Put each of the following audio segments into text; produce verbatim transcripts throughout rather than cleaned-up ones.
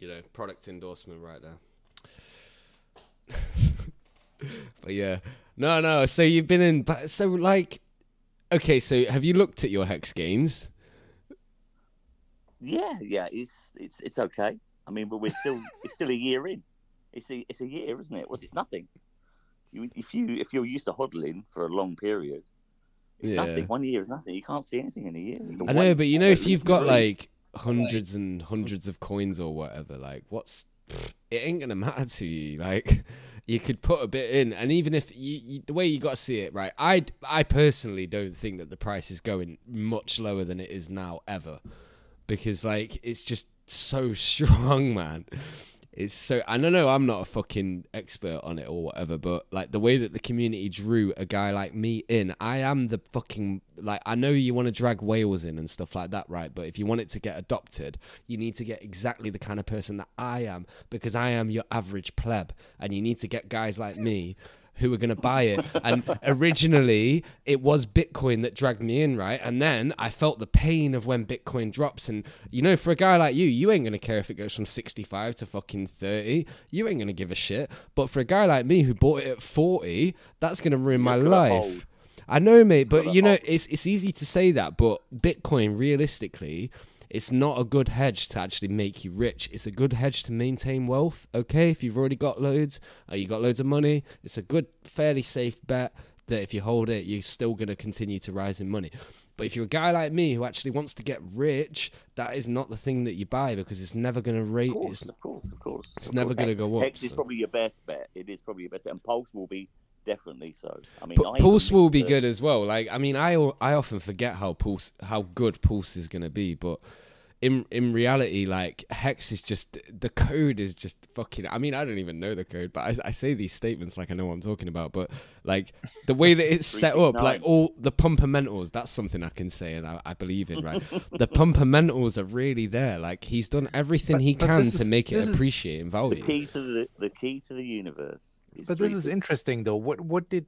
you know, product endorsement right there. But yeah, no, no. So you've been in, but so like, okay. So have you looked at your hex gains? Yeah, yeah. It's it's it's okay. I mean, but we're still it's still a year in. It's a it's a year, isn't it? Was it's nothing. You, if you if you're used to hodling for a long period, it's yeah. nothing. One year is nothing. You can't see anything in a year. I know, but you know, if you've got like hundreds and hundreds of coins or whatever, like what's it ain't gonna matter to you. Like you could put a bit in, and even if you, you the way you got to see it, right? I I personally don't think that the price is going much lower than it is now ever, because like it's just so strong, man. It's so, I don't know, I'm not a fucking expert on it or whatever, but like the way that the community drew a guy like me in, I am the fucking, like, I know you want to drag whales in and stuff like that, right? But if you want it to get adopted, you need to get exactly the kind of person that I am, because I am your average pleb, and you need to get guys like me who were going to buy it. And originally it was Bitcoin that dragged me in, right? And then I felt the pain of when Bitcoin drops. And, you know, for a guy like you, you ain't going to care if it goes from sixty-five to fucking thirty. You ain't going to give a shit. But for a guy like me who bought it at forty, that's going to ruin my life. I know, mate, but, you know, it's, it's easy to say that. But Bitcoin, realistically, it's not a good hedge to actually make you rich. It's a good hedge to maintain wealth, okay? If you've already got loads, uh, you got loads of money, it's a good, fairly safe bet that if you hold it, you're still going to continue to rise in money. But if you're a guy like me who actually wants to get rich, that is not the thing that you buy, because it's never going to rate. Of course, it's, of course, of course. It's of never going to go up. Hex is so. probably your best bet. It is probably your best bet. And Pulse will be... Definitely so. I mean, I Pulse will be the... good as well. Like, I mean, I I often forget how Pulse, how good Pulse is gonna be, but in in reality, like Hex is just the code is just fucking. I mean, I don't even know the code, but I, I say these statements like I know what I'm talking about. But like the way that it's set up, nine. like all the pumpermentals, that's something I can say and I, I believe in. Right, the pumpermentals are really there. Like he's done everything but, he but can to is, make it appreciate in value. The key to the the key to the universe. But this is interesting, though. What what did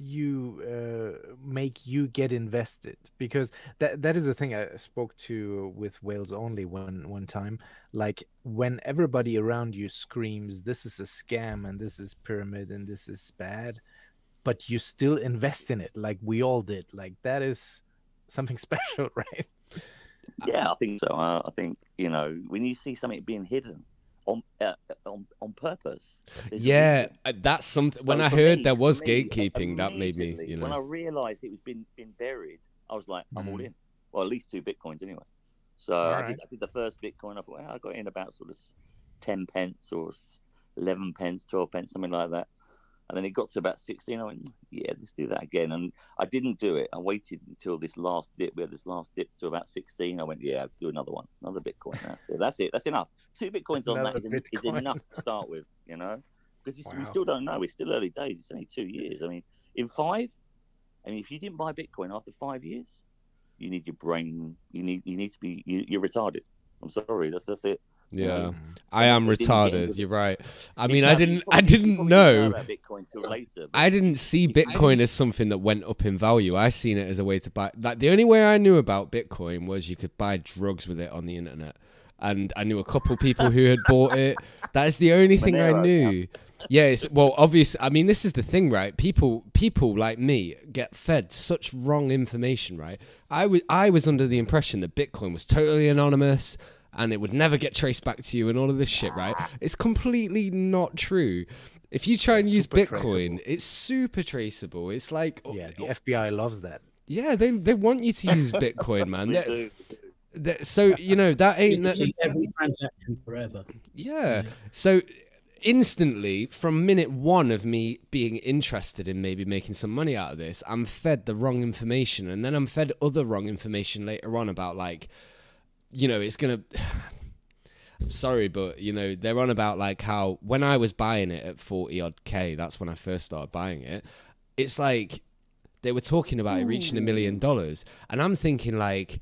you uh, make you get invested? Because that that is the thing I spoke to with Whales Only one one time. Like when everybody around you screams, "This is a scam," and "This is pyramid," and "This is bad," but you still invest in it, like we all did. Like that is something special, right? Yeah, I think so. Uh, I think you know when you see something being hidden. On, uh, on on purpose. There's yeah, that's something. So when I heard me, there was me, gatekeeping, that made me. You know, when I realised it was been been buried, I was like, I'm mm. all in. Well, at least two bitcoins anyway. So right. I, did, I did the first bitcoin. I thought, well, I got in about sort of ten pence or eleven pence, twelve pence, something like that. And then it got to about sixteen. I went, yeah, let's do that again. And I didn't do it. I waited until this last dip. We had this last dip to about sixteen. I went, yeah, I'll do another one, another Bitcoin. That's it. That's it. That's enough. Two Bitcoins on that is, Bitcoin. is enough to start with, you know, because wow. we still don't know. It's still early days. It's only two years. I mean, in five, I mean, if you didn't buy Bitcoin after five years, you need your brain. You need you need to be, you, you're retarded. I'm sorry. That's that's it. Yeah, um, I am retarded. You're right. I mean, I didn't, I didn't know. Bitcoin till later, I didn't see Bitcoin as something that went up in value. I seen it as a way to buy. Like the only way I knew about Bitcoin was you could buy drugs with it on the internet, and I knew a couple people who had bought it. That is the only thing I knew. Yeah, it's, well, obviously, I mean, this is the thing, right? People, people like me get fed such wrong information, right? I was, I was under the impression that Bitcoin was totally anonymous. And it would never get traced back to you and all of this shit, right? It's completely not true. If you try and use Bitcoin, it's super traceable. It's like... Yeah, the F B I loves that. Yeah, they, they want you to use Bitcoin, man. They do. They're, so, you know, that ain't... That, every transaction forever. Yeah. So... Instantly, from minute one of me being interested in maybe making some money out of this, I'm fed the wrong information. And then I'm fed other wrong information later on about, like... You know, it's going to, I'm sorry, but, you know, they're on about like how when I was buying it at forty odd K, that's when I first started buying it. It's like they were talking about it reaching a million dollars. And I'm thinking like,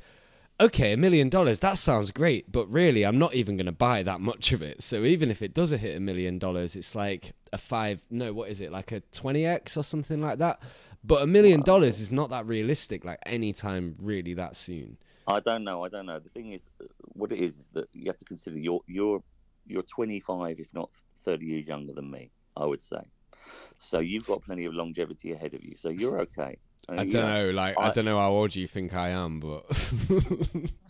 okay, a million dollars, that sounds great. But really, I'm not even going to buy that much of it. So even if it doesn't hit a million dollars, it's like a five, no, what is it? Like a twenty X or something like that. But a million dollars is not that realistic, like anytime really that soon. I don't know. I don't know. The thing is, what it is is that you have to consider your your you're twenty-five, if not thirty years younger than me, I would say. So you've got plenty of longevity ahead of you. So you're okay. I, mean, I don't know, know like I, I don't know how old you think I am, but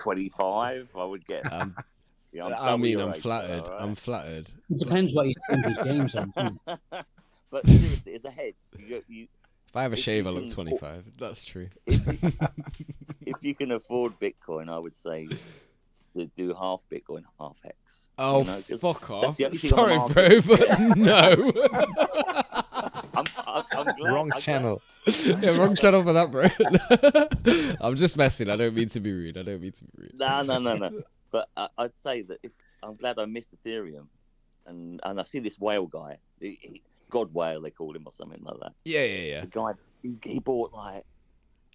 twenty-five, I would guess. Um, yeah, I mean, I'm age, flattered. Right? I'm flattered. It depends what you spend his games on. But seriously, as a head, you, you, if I have a shave, I look twenty-five. That's true. If you, if you can afford Bitcoin, I would say to do half Bitcoin, half Hex. Oh, you know, fuck off! Sorry, bro, but yeah. no. I'm, I'm, I'm glad, wrong I'm channel. Glad. Yeah, wrong channel for that, bro. I'm just messing. I don't mean to be rude. I don't mean to be rude. No, no, no, no. But I, I'd say that if I'm glad I missed Ethereum, and and I see this whale guy, he, he, Godwale they call him or something like that. Yeah, yeah, yeah. The guy he, he bought like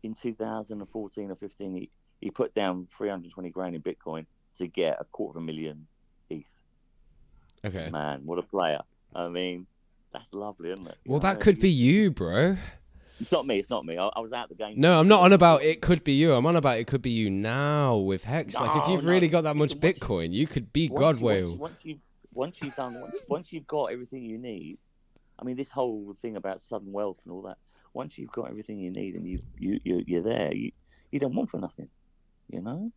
in two thousand fourteen or fifteen. He he put down three hundred twenty grand in Bitcoin to get a quarter of a million E T H. Okay. Man, what a player! I mean. That's lovely, isn't it? You well, that could mean? be you, bro. It's not me. It's not me. I, I was out of the game. No, I'm not on about it could be you. I'm on about it could be you now with Hex. No, like, if you've no, really got that much so Bitcoin, you, you could be once, Godwale. Once, once, you've, once you've done, once, once you've got everything you need, I mean, this whole thing about sudden wealth and all that, once you've got everything you need and you've, you, you, you're there, you, you don't want for nothing, you know?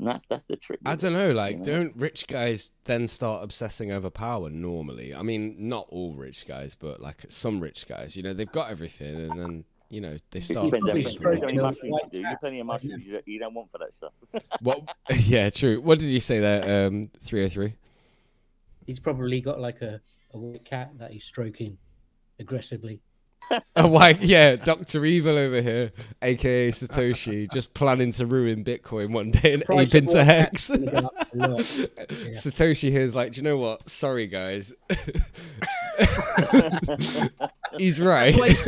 And that's that's the trick. I don't know, like, you know? Don't rich guys then start obsessing over power normally? I mean, not all rich guys, but like some rich guys, you know, they've got everything, and then you know they start. Depends, depends. There's plenty of mushrooms to do. You're plenty of mushrooms you don't, you don't want for that stuff. What? Yeah, true. What did you say there? Um, three oh three. He's probably got like a a white cat that he's stroking aggressively. A white, yeah, Doctor Evil over here, aka Satoshi, just planning to ruin Bitcoin one day and ape into Hex. Yeah. Satoshi here's like, do you know what? Sorry, guys. He's right. He's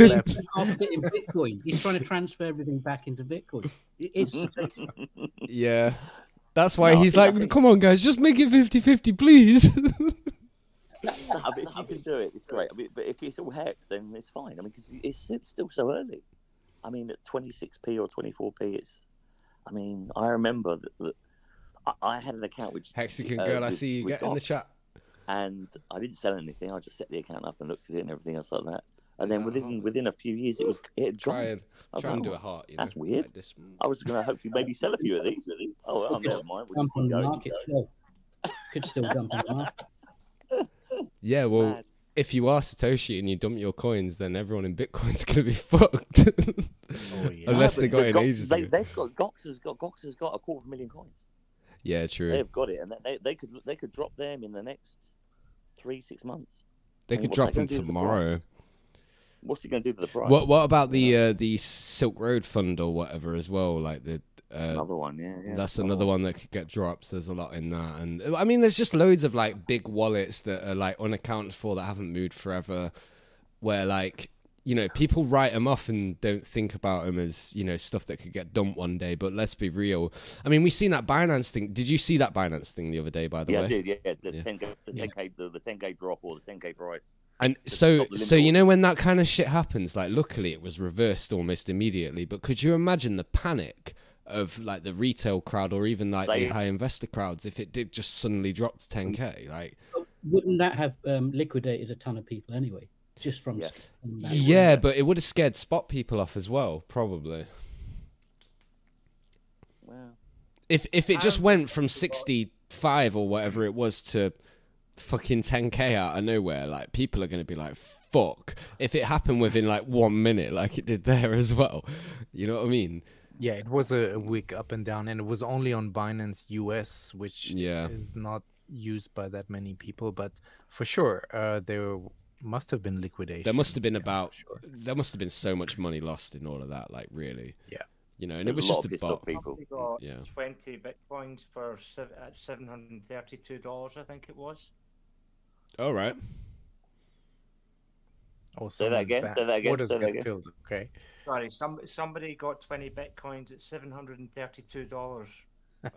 Bitcoin. He's trying to transfer everything back into Bitcoin. It's Satoshi. Yeah, that's why no, he's like, think... come on, guys, just make it fifty fifty, please. No, but if you can do it, it's great. I mean, but if it's all Hex, then it's fine. I mean, because it's, it's still so early. I mean, at twenty-six p or twenty-four p, it's. I mean, I remember that, that I, I had an account which Hexican uh, girl. With, I see you get Gox, in the chat, and I didn't sell anything. I just set the account up and looked at it and everything else like that. And then oh. within within a few years, it was it had gone. And, I was try like, and do oh, a heart. You that's know, weird. Like this... I was going to hopefully maybe sell a few of these. Oh, well, never mind. We'll just keep going. Still. Could still jump on the market. Yeah, well, Mad. if you are Satoshi and you dump your coins, then everyone in Bitcoin's gonna be fucked. Oh, yeah. Unless no, they got the in Gox, ages. They, they've got Gox has got Gox has got a quarter of a million coins. Yeah, true. They've got it, and they they could they could drop them in the next three six months. They I mean, could drop them tomorrow. The what's it gonna do to the price? What What about the yeah. uh, the Silk Road fund or whatever as well? Like the. Uh, another one, yeah, yeah. That's another oh. one that could get dropped. There's a lot in that, and I mean, there's just loads of like big wallets that are like unaccounted for that haven't moved forever, where like you know people write them off and don't think about them as you know stuff that could get dumped one day. But let's be real. I mean, we've seen that Binance thing. Did you see that Binance thing the other day? By the yeah, way, I did, yeah, yeah, the yeah. ten K, the ten K, yeah. the, the ten K drop or the ten K price. And so, so you know when that kind of shit happens, like luckily it was reversed almost immediately. But could you imagine the panic of like the retail crowd or even like Same. the high investor crowds if it did just suddenly drop to ten K? Like, wouldn't that have um, liquidated a ton of people anyway, just from yeah, from that yeah one? But it would have scared spot people off as well, probably. Wow. If if it just went from sixty-five or whatever it was to fucking ten K out of nowhere, like people are going to be like, fuck. If it happened within like one minute, like it did there as well, you know what I mean? Yeah, it was a week up and down, and it was only on Binance U S, which yeah. is not used by that many people. But for sure, uh, there must have been liquidations. There must have been yeah, about. Sure. There must have been so much money lost in all of that. Like really. Yeah. You know, and There's it was a lot just about people. Got yeah. Twenty bitcoins for seven hundred and thirty-two dollars, I think it was. All right. Oh, say that again. Say that again. Orders say that again. Filled, okay. Sorry, some, somebody got twenty bitcoins at seven hundred and thirty-two dollars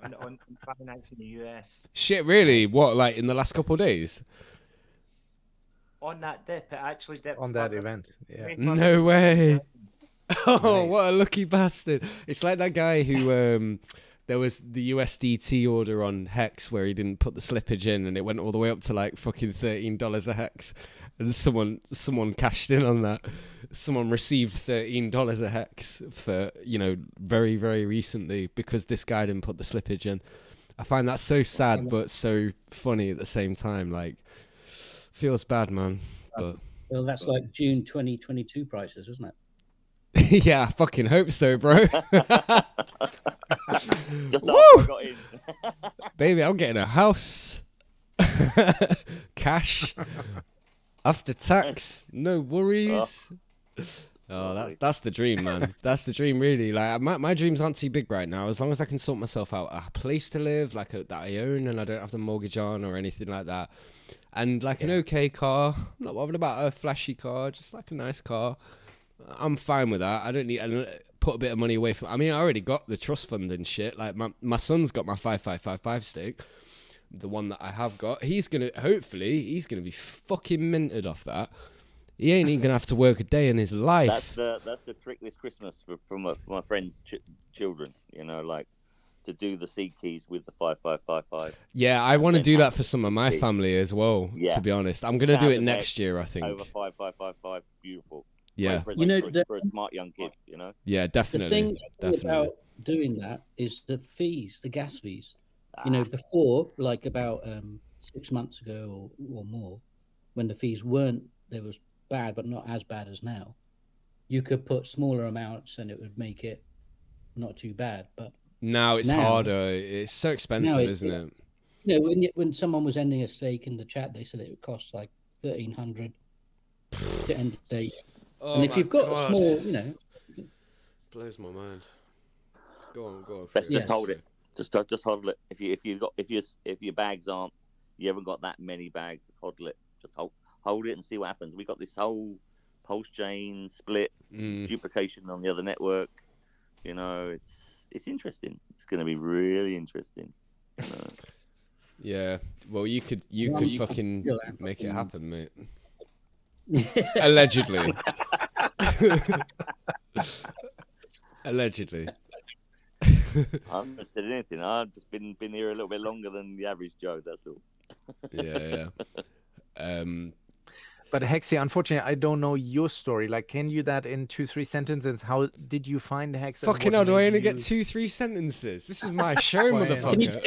on, on Binance in the U S. Shit, really? Yes. What, like in the last couple of days? On that dip, it actually dipped. On that event, yeah. No way! Oh, nice. What a lucky bastard! It's like that guy who um, there was the U S D T order on Hex where he didn't put the slippage in, and it went all the way up to like fucking thirteen dollars a Hex, and someone someone cashed in on that. Someone received thirteen dollars a Hex for, you know, very, very recently because this guy didn't put the slippage in. I find that so sad but so funny at the same time. Like, feels bad, man. But, well, that's but, like June twenty twenty-two prices, isn't it? Yeah, I fucking hope so, bro. Just after I got in. Baby, I'm getting a house. Cash. After tax. No worries. Oh, oh that, that's the dream, man. That's the dream, really. Like, my, my dreams aren't too big right now. As long as I can sort myself out a place to live, like a, that I own and I don't have the mortgage on or anything like that. And like yeah. an okay car. I'm not bothered about a flashy car, just like a nice car. I'm fine with that. I don't need to put a bit of money away from... I mean, I already got the trust fund and shit. Like, my, my son's got my five five five five stake, the one that I have got. He's going to... Hopefully, he's going to be fucking minted off that. He ain't even going to have to work a day in his life. That's the, that's the trick this Christmas for, for, my, for my friend's ch children, you know, like, to do the seed keys with the five five five five. Yeah, I want to do that for some of my family as well, yeah. to be honest. I'm going to do it next year, I think. Over five five five five, beautiful. Yeah, you know, for, the, for a smart young kid, you know. Yeah, definitely. The thing definitely. about doing that is the fees, the gas fees. Ah. You know, before, like about um, six months ago or, or more, when the fees weren't, they was bad, but not as bad as now. You could put smaller amounts and it would make it not too bad. But now it's now, harder. It's so expensive, it, isn't it? it? You know, when when someone was ending a stake in the chat, they said it would cost like thirteen hundred to end the stake. Oh, and if you've got God. a small, you know, blows my mind. Go on, go on. Let's just hold it. Just just hodl it. If you if you've got if you if your bags aren't, you haven't got that many bags. Just hodl it. Just hold hold it and see what happens. We got this whole PulseChain split mm. duplication on the other network. You know, it's it's interesting. It's going to be really interesting. You know? Yeah. Well, you could you well, could you fucking could make it happen, mate. Allegedly. Allegedly. I'm not said anything. I've just been been here a little bit longer than the average Joe. That's all. Yeah, yeah. Um, but Hexy, unfortunately, I don't know your story. Like, can you that in two, three sentences? How did you find Hex? Fucking hell, do I only you... get two, three sentences? This is my show, motherfucker.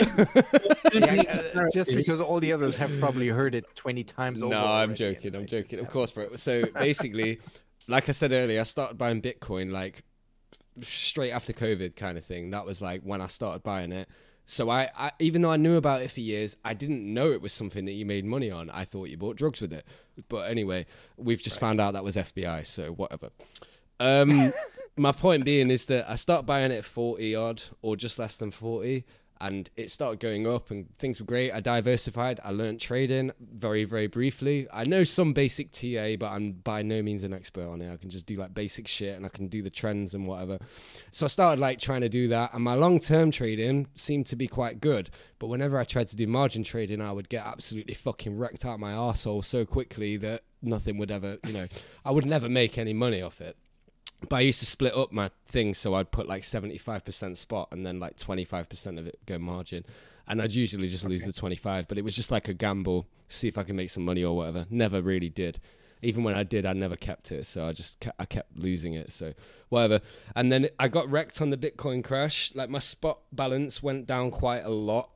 Yeah, just because all the others have probably heard it twenty times over. No, I'm already, joking. I'm joking. Of course, bro. So basically, like I said earlier, I started buying Bitcoin like straight after COVID kind of thing. That was like when I started buying it. So I, I, even though I knew about it for years, I didn't know it was something that you made money on. I thought you bought drugs with it. But anyway, we've just right. found out that was F B I, so whatever. Um, my point being is that I started buying it at forty odd or just less than forty, and it started going up and things were great. I diversified. I learned trading very, very briefly. I know some basic T A, but I'm by no means an expert on it. I can just do like basic shit and I can do the trends and whatever. So I started like trying to do that. And my long-term trading seemed to be quite good. But whenever I tried to do margin trading, I would get absolutely fucking wrecked out my arsehole so quickly that nothing would ever, you know, I would never make any money off it. But I used to split up my thing, so I'd put like seventy-five percent spot and then like twenty-five percent of it go margin. And I'd usually just lose okay. the twenty-five, but it was just like a gamble, see if I can make some money or whatever. Never really did. Even when I did, I never kept it, so I just kept, I kept losing it, so whatever. And then I got wrecked on the Bitcoin crash. Like my spot balance went down quite a lot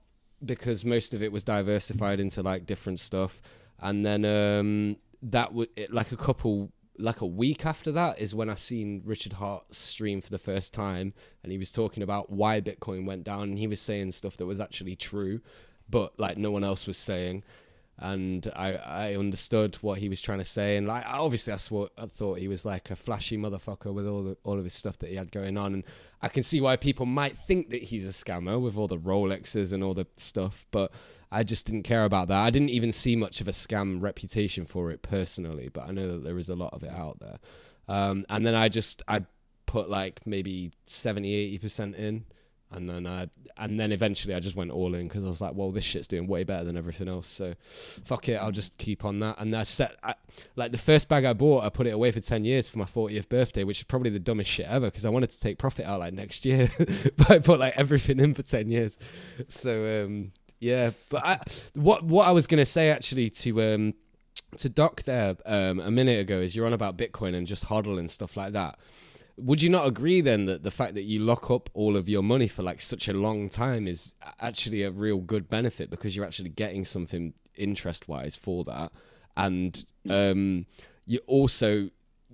because most of it was diversified into like different stuff. And then um, that would like a couple... like a week after that is when I seen Richard Hart stream for the first time, and he was talking about why Bitcoin went down, and he was saying stuff that was actually true, but like no one else was saying, and I I understood what he was trying to say, and like obviously I, swore, I thought he was like a flashy motherfucker with all the, all of his stuff that he had going on, and I can see why people might think that he's a scammer with all the Rolexes and all the stuff, but I just didn't care about that. I didn't even see much of a scam reputation for it personally, but I know that there is a lot of it out there. Um, and then I just, I put like maybe seventy, eighty percent in And then I, and then eventually I just went all in because I was like, well, this shit's doing way better than everything else. So fuck it, I'll just keep on that. And I set, I, like the first bag I bought, I put it away for ten years for my fortieth birthday, which is probably the dumbest shit ever because I wanted to take profit out like next year, but I put like everything in for ten years. So um, yeah, but I, what, what I was going to say actually to, um, to Doc there um, a minute ago is you're on about Bitcoin and just hodl and stuff like that. Would you not agree then that the fact that you lock up all of your money for like such a long time is actually a real good benefit because you're actually getting something interest wise for that? And um, you also,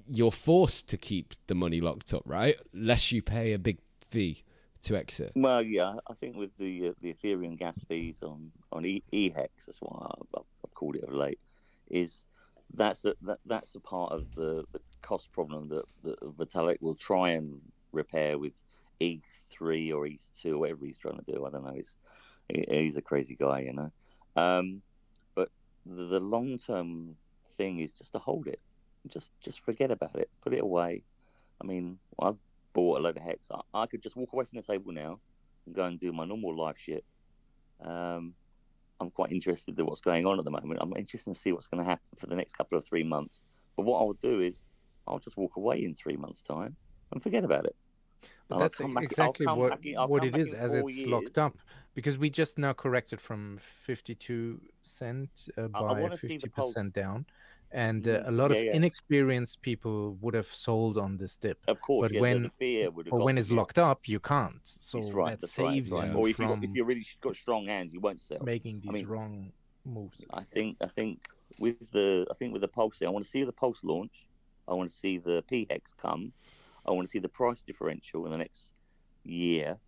you're forced to keep the money locked up, right? Lest you pay a big fee to exit. Well, yeah, I think with the uh, the Ethereum gas fees on, on E-Hex, that's what I, I've called it of late, is that's a, that, that's a part of the, the cost problem that, that Vitalik will try and repair with E T H three or E T H two, whatever he's trying to do. I don't know. He's, he, he's a crazy guy, you know. Um, but the, the long-term thing is just to hold it. Just just forget about it. Put it away. I mean, I've bought a load of HEX. I, I could just walk away from the table now and go and do my normal life shit. Um, I'm quite interested in what's going on at the moment. I'm interested to see what's going to happen for the next couple of three months. But what I'll do is I'll just walk away in three months' time and forget about it. But I'll that's back, exactly what, back in, what it is as it's years. locked up, because we just now corrected from fifty-two cent uh, by fifty percent down. And uh, a lot yeah, of yeah. inexperienced people would have sold on this dip. Of course, but yeah, when, the fear would have or when it's locked up, you can't. So right, that that's saves right, right. you. Or if you've you really got strong hands, you won't sell. Making these I mean, wrong moves. I think. I think with the. I think with the Pulse, I want to see the Pulse launch. I want to see the P H E X come. I want to see the price differential in the next year,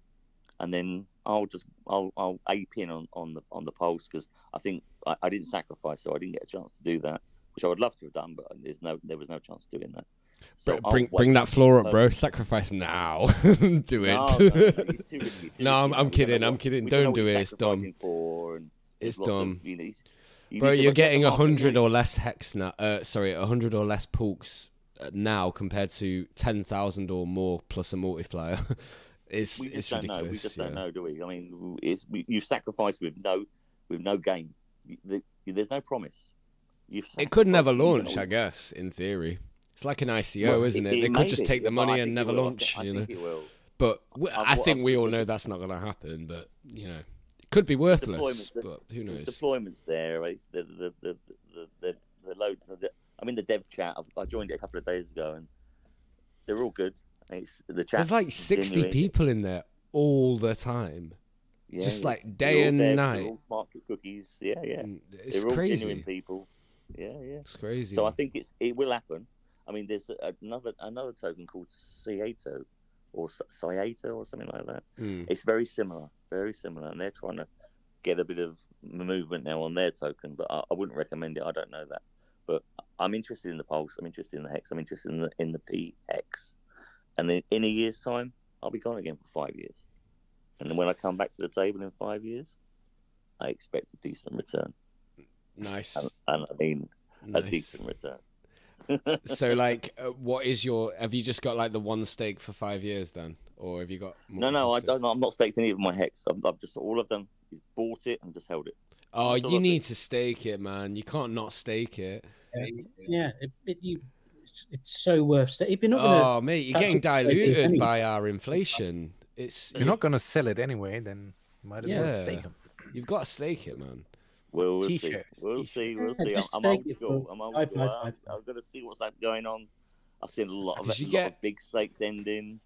and then I'll just I'll I'll ape in on on the on the Pulse because I think I, I didn't sacrifice, so I didn't get a chance to do that. Which I would love to have done, but there's no, there was no chance of doing that. So bring bring that floor up, bro. Sacrifice now. Do it. No, no, no, it's too risky, too no I'm, I'm kidding. I'm kidding. Don't do it. It's dumb. It's dumb. Of, you know, you bro, you're getting a hundred or less hex now. Uh, sorry, a hundred or less pulks now compared to ten thousand or more plus a multiplier. it's we just it's don't ridiculous. Know. We just yeah. don't know, do we? I mean, it's we, you've sacrificed with no with no gain. The, there's no promise. It could never launch, I guess, in theory. It's like an I C O, well, isn't it? It, it could just take it, the money and never launch, you know. But I think we all know that's not going to happen, but, you know, it could be worthless, but who knows. The deployment's there, right? The, the, the, the, the, the load, the, I mean, the dev chat, I joined it a couple of days ago, and they're all good. It's, the chat There's like sixty people in there all the time. Yeah, just like day and night. They're all smart cookies, yeah, yeah. It's crazy. They're all genuine people. Yeah, yeah, it's crazy. So I think it's it will happen. I mean, there's another another token called Cato or Cato or something like that. Mm. It's very similar, very similar, and they're trying to get a bit of movement now on their token. But I, I wouldn't recommend it. I don't know that, but I'm interested in the Pulse. I'm interested in the Hex. I'm interested in the in the P H E X. And then in a year's time, I'll be gone again for five years. And then when I come back to the table in five years, I expect a decent return. Nice. And, and I mean, nice. A decent return. So, like, uh, what is your? Have you just got like the one stake for five years then, or have you got? More no, no, I stake? don't. I'm not staked any of my hex. I've, I've just all I've done is bought it and just held it. Oh, you I've need been. to stake it, man. You can't not stake it. Um, yeah, it, it, you, it's, it's so worth it. If you're not. Gonna oh, mate, you're getting diluted anyway. by our inflation. It's you're it, not going to sell it anyway. Then you might as yeah. well stake it. You've got to stake it, man. Well, we'll see. We'll see. We'll see. I'm, I'm old school. I'm old school. I'm, I'm going to see what's going on. I've seen a lot of, a lot of big stakes ending.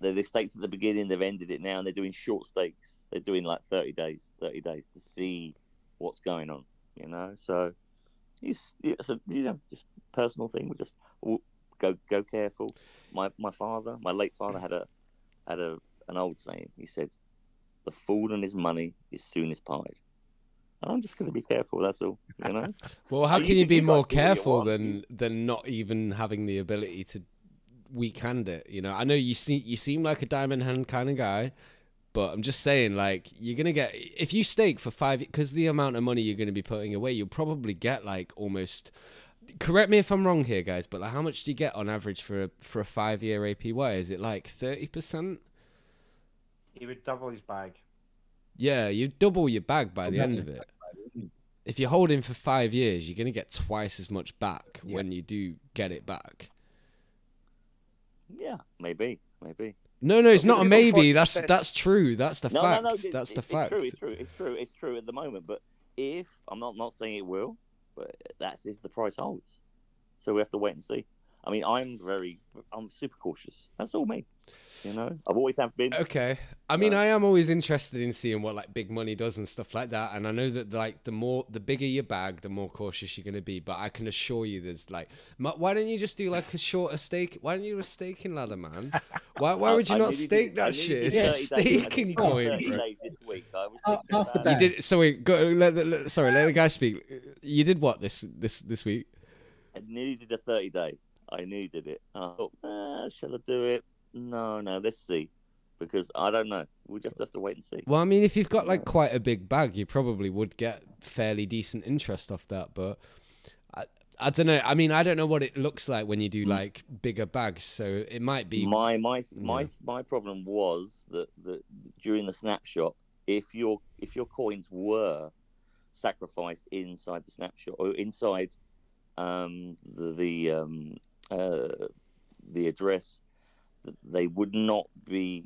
They, they staked at the beginning. They've ended it now, and they're doing short stakes. They're doing like thirty days, thirty days to see what's going on. You know, so it's, it's a you know just personal thing. We just go go careful. My my father, my late father, had a had a an old saying. He said, "The fool and his money is soon as parted." I'm just going to be careful, that's all, you know? Well, how can you be more careful than than not even having the ability to weak-hand it, you know? I know you see, you seem like a diamond-hand kind of guy, but I'm just saying, like, you're going to get... If you stake for five... Because the amount of money you're going to be putting away, you'll probably get, like, almost... Correct me if I'm wrong here, guys, but like, how much do you get on average for a, for a five-year A P Y? Is it, like, thirty percent? He would double his bag. Yeah, you double your bag by the end of it. If you're holding for five years, you're going to get twice as much back yeah. when you do get it back. Yeah, maybe, maybe. No, no, it's not a maybe. That's that's true. That's the no, fact. No, no, it, that's the it's fact. True, it's true. It's true. It's true at the moment. But if I'm not not saying it will, but that's if the price holds. So we have to wait and see. I mean, I'm very, I'm super cautious. That's all me. You know, I've always have been. Okay. I mean, uh, I am always interested in seeing what like big money does and stuff like that. And I know that like the more, the bigger your bag, the more cautious you're going to be. But I can assure you there's like, why don't you just do like a shorter stake? Why don't you do a staking ladder, man? Why Why would you I not stake that shit? It's a staking coin, bro. You did, sorry, go, let, let, sorry, let the guy speak. You did what this, this, this week? I nearly did a thirty day. I nearly did it. And I thought, ah, shall I do it? No, no, let's see. Because I don't know. We'll just have to wait and see. Well, I mean, if you've got like quite a big bag, you probably would get fairly decent interest off that. But I, I don't know. I mean, I don't know what it looks like when you do like bigger bags. So it might be... My my my, know. my problem was that, that during the snapshot, if your, if your coins were sacrificed inside the snapshot or inside um, the... the um, Uh, the address, they would not be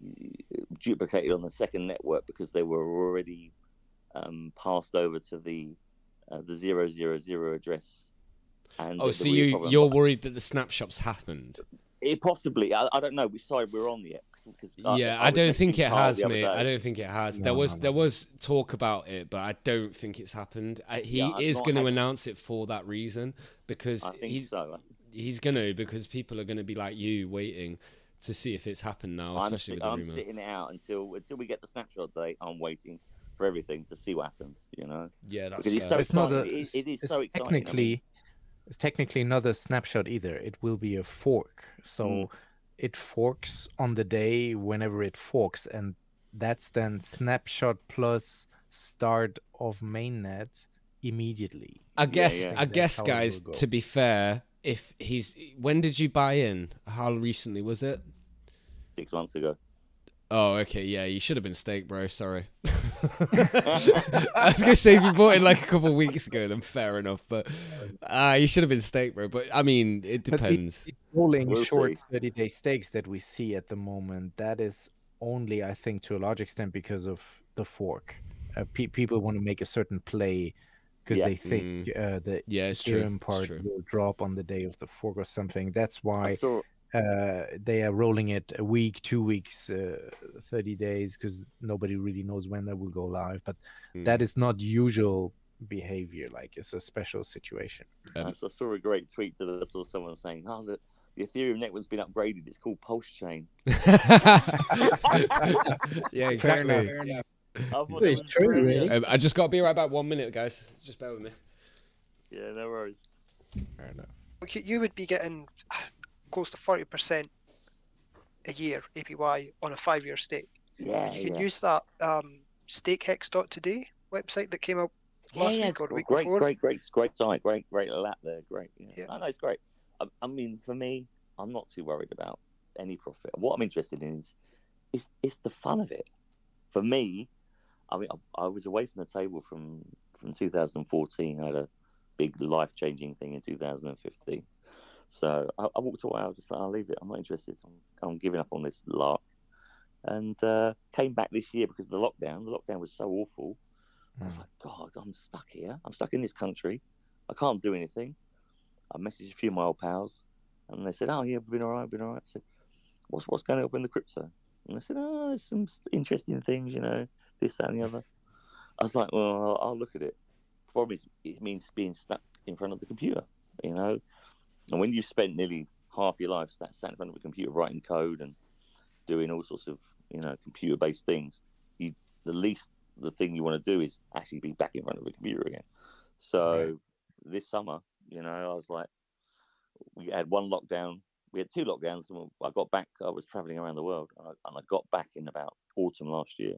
duplicated on the second network because they were already um, passed over to the uh, the zero zero zero address. And oh, so you you're worried that the snapshots happened? It possibly. I, I don't know which side we're on yet. Cause, cause yeah, I, I, I don't think it has, mate. I don't think it has. No, there was no, no. there was talk about it, but I don't think it's happened. I, he yeah, is going to announce it for that reason because I think he's. So. He's going to, because people are going to be like you, waiting to see if it's happened now, especially I'm, with the I'm sitting it out until until we get the snapshot date. I'm waiting for everything to see what happens, you know? Yeah, that's because it's so it's not a, it, it is it's so exciting. Technically, I mean. It's technically not a snapshot either. It will be a fork. So mm. it forks on the day whenever it forks, and that's then snapshot plus start of mainnet immediately. I guess, yeah, yeah. I guess guys, to be fair... If he's, when did you buy in? How recently was it? Six months ago. Oh, okay. Yeah, you should have been staked, bro. Sorry. I was gonna say if you bought it like a couple of weeks ago, then fair enough. But uh, you should have been staked, bro. But I mean, it depends. The rolling we'll short thirty day stakes that we see at the moment, that is only, I think, to a large extent because of the fork. Uh, pe people want to make a certain play. Because yeah. they think mm. uh, the yeah, it's Ethereum true. part it's will drop on the day of the fork or something. That's why saw... uh, they are rolling it a week, two weeks, uh, thirty days, because nobody really knows when that will go live. But mm. that is not usual behavior. Like, it's a special situation. Um, I saw a great tweet that I saw someone saying, oh, the, the Ethereum network's been upgraded. It's called PulseChain. Yeah, exactly. Fair enough, fair enough. It's true, really. um, I just got to be right back one minute, guys. Just bear with me. Yeah, no worries. Fair enough. You would be getting close to forty percent a year A P Y on a five year stake. Yeah, you can yeah. use that um, stake hex dot today website that came out last yeah, week or the week great, before. Great, great, great site. Great, great lap there. Great. Yeah. Yeah. I know it's great. I, I mean, for me, I'm not too worried about any profit. What I'm interested in is, is, is the fun of it. For me, I mean, I, I was away from the table from, from two thousand fourteen. I had a big life-changing thing in two thousand fifteen. So I, I walked away. I was just like, I'll leave it. I'm not interested. I'm, I'm giving up on this lark. And uh, came back this year because of the lockdown. The lockdown was so awful. Mm. I was like, God, I'm stuck here. I'm stuck in this country. I can't do anything. I messaged a few of my old pals, and they said, oh, yeah, been all right, been all right. I said, what's, what's going on in the crypto? And I said, oh, there's some interesting things, you know, this, that, and the other. I was like, well, I'll look at it. The problem is, it means being stuck in front of the computer, you know. And when you've spent nearly half your life sat in front of a computer writing code and doing all sorts of, you know, computer-based things, you, the least the thing you want to do is actually be back in front of a computer again. So yeah. This summer, you know, I was like, we had one lockdown. We had two lockdowns, and I got back. I was traveling around the world, and I, and I got back in about autumn last year.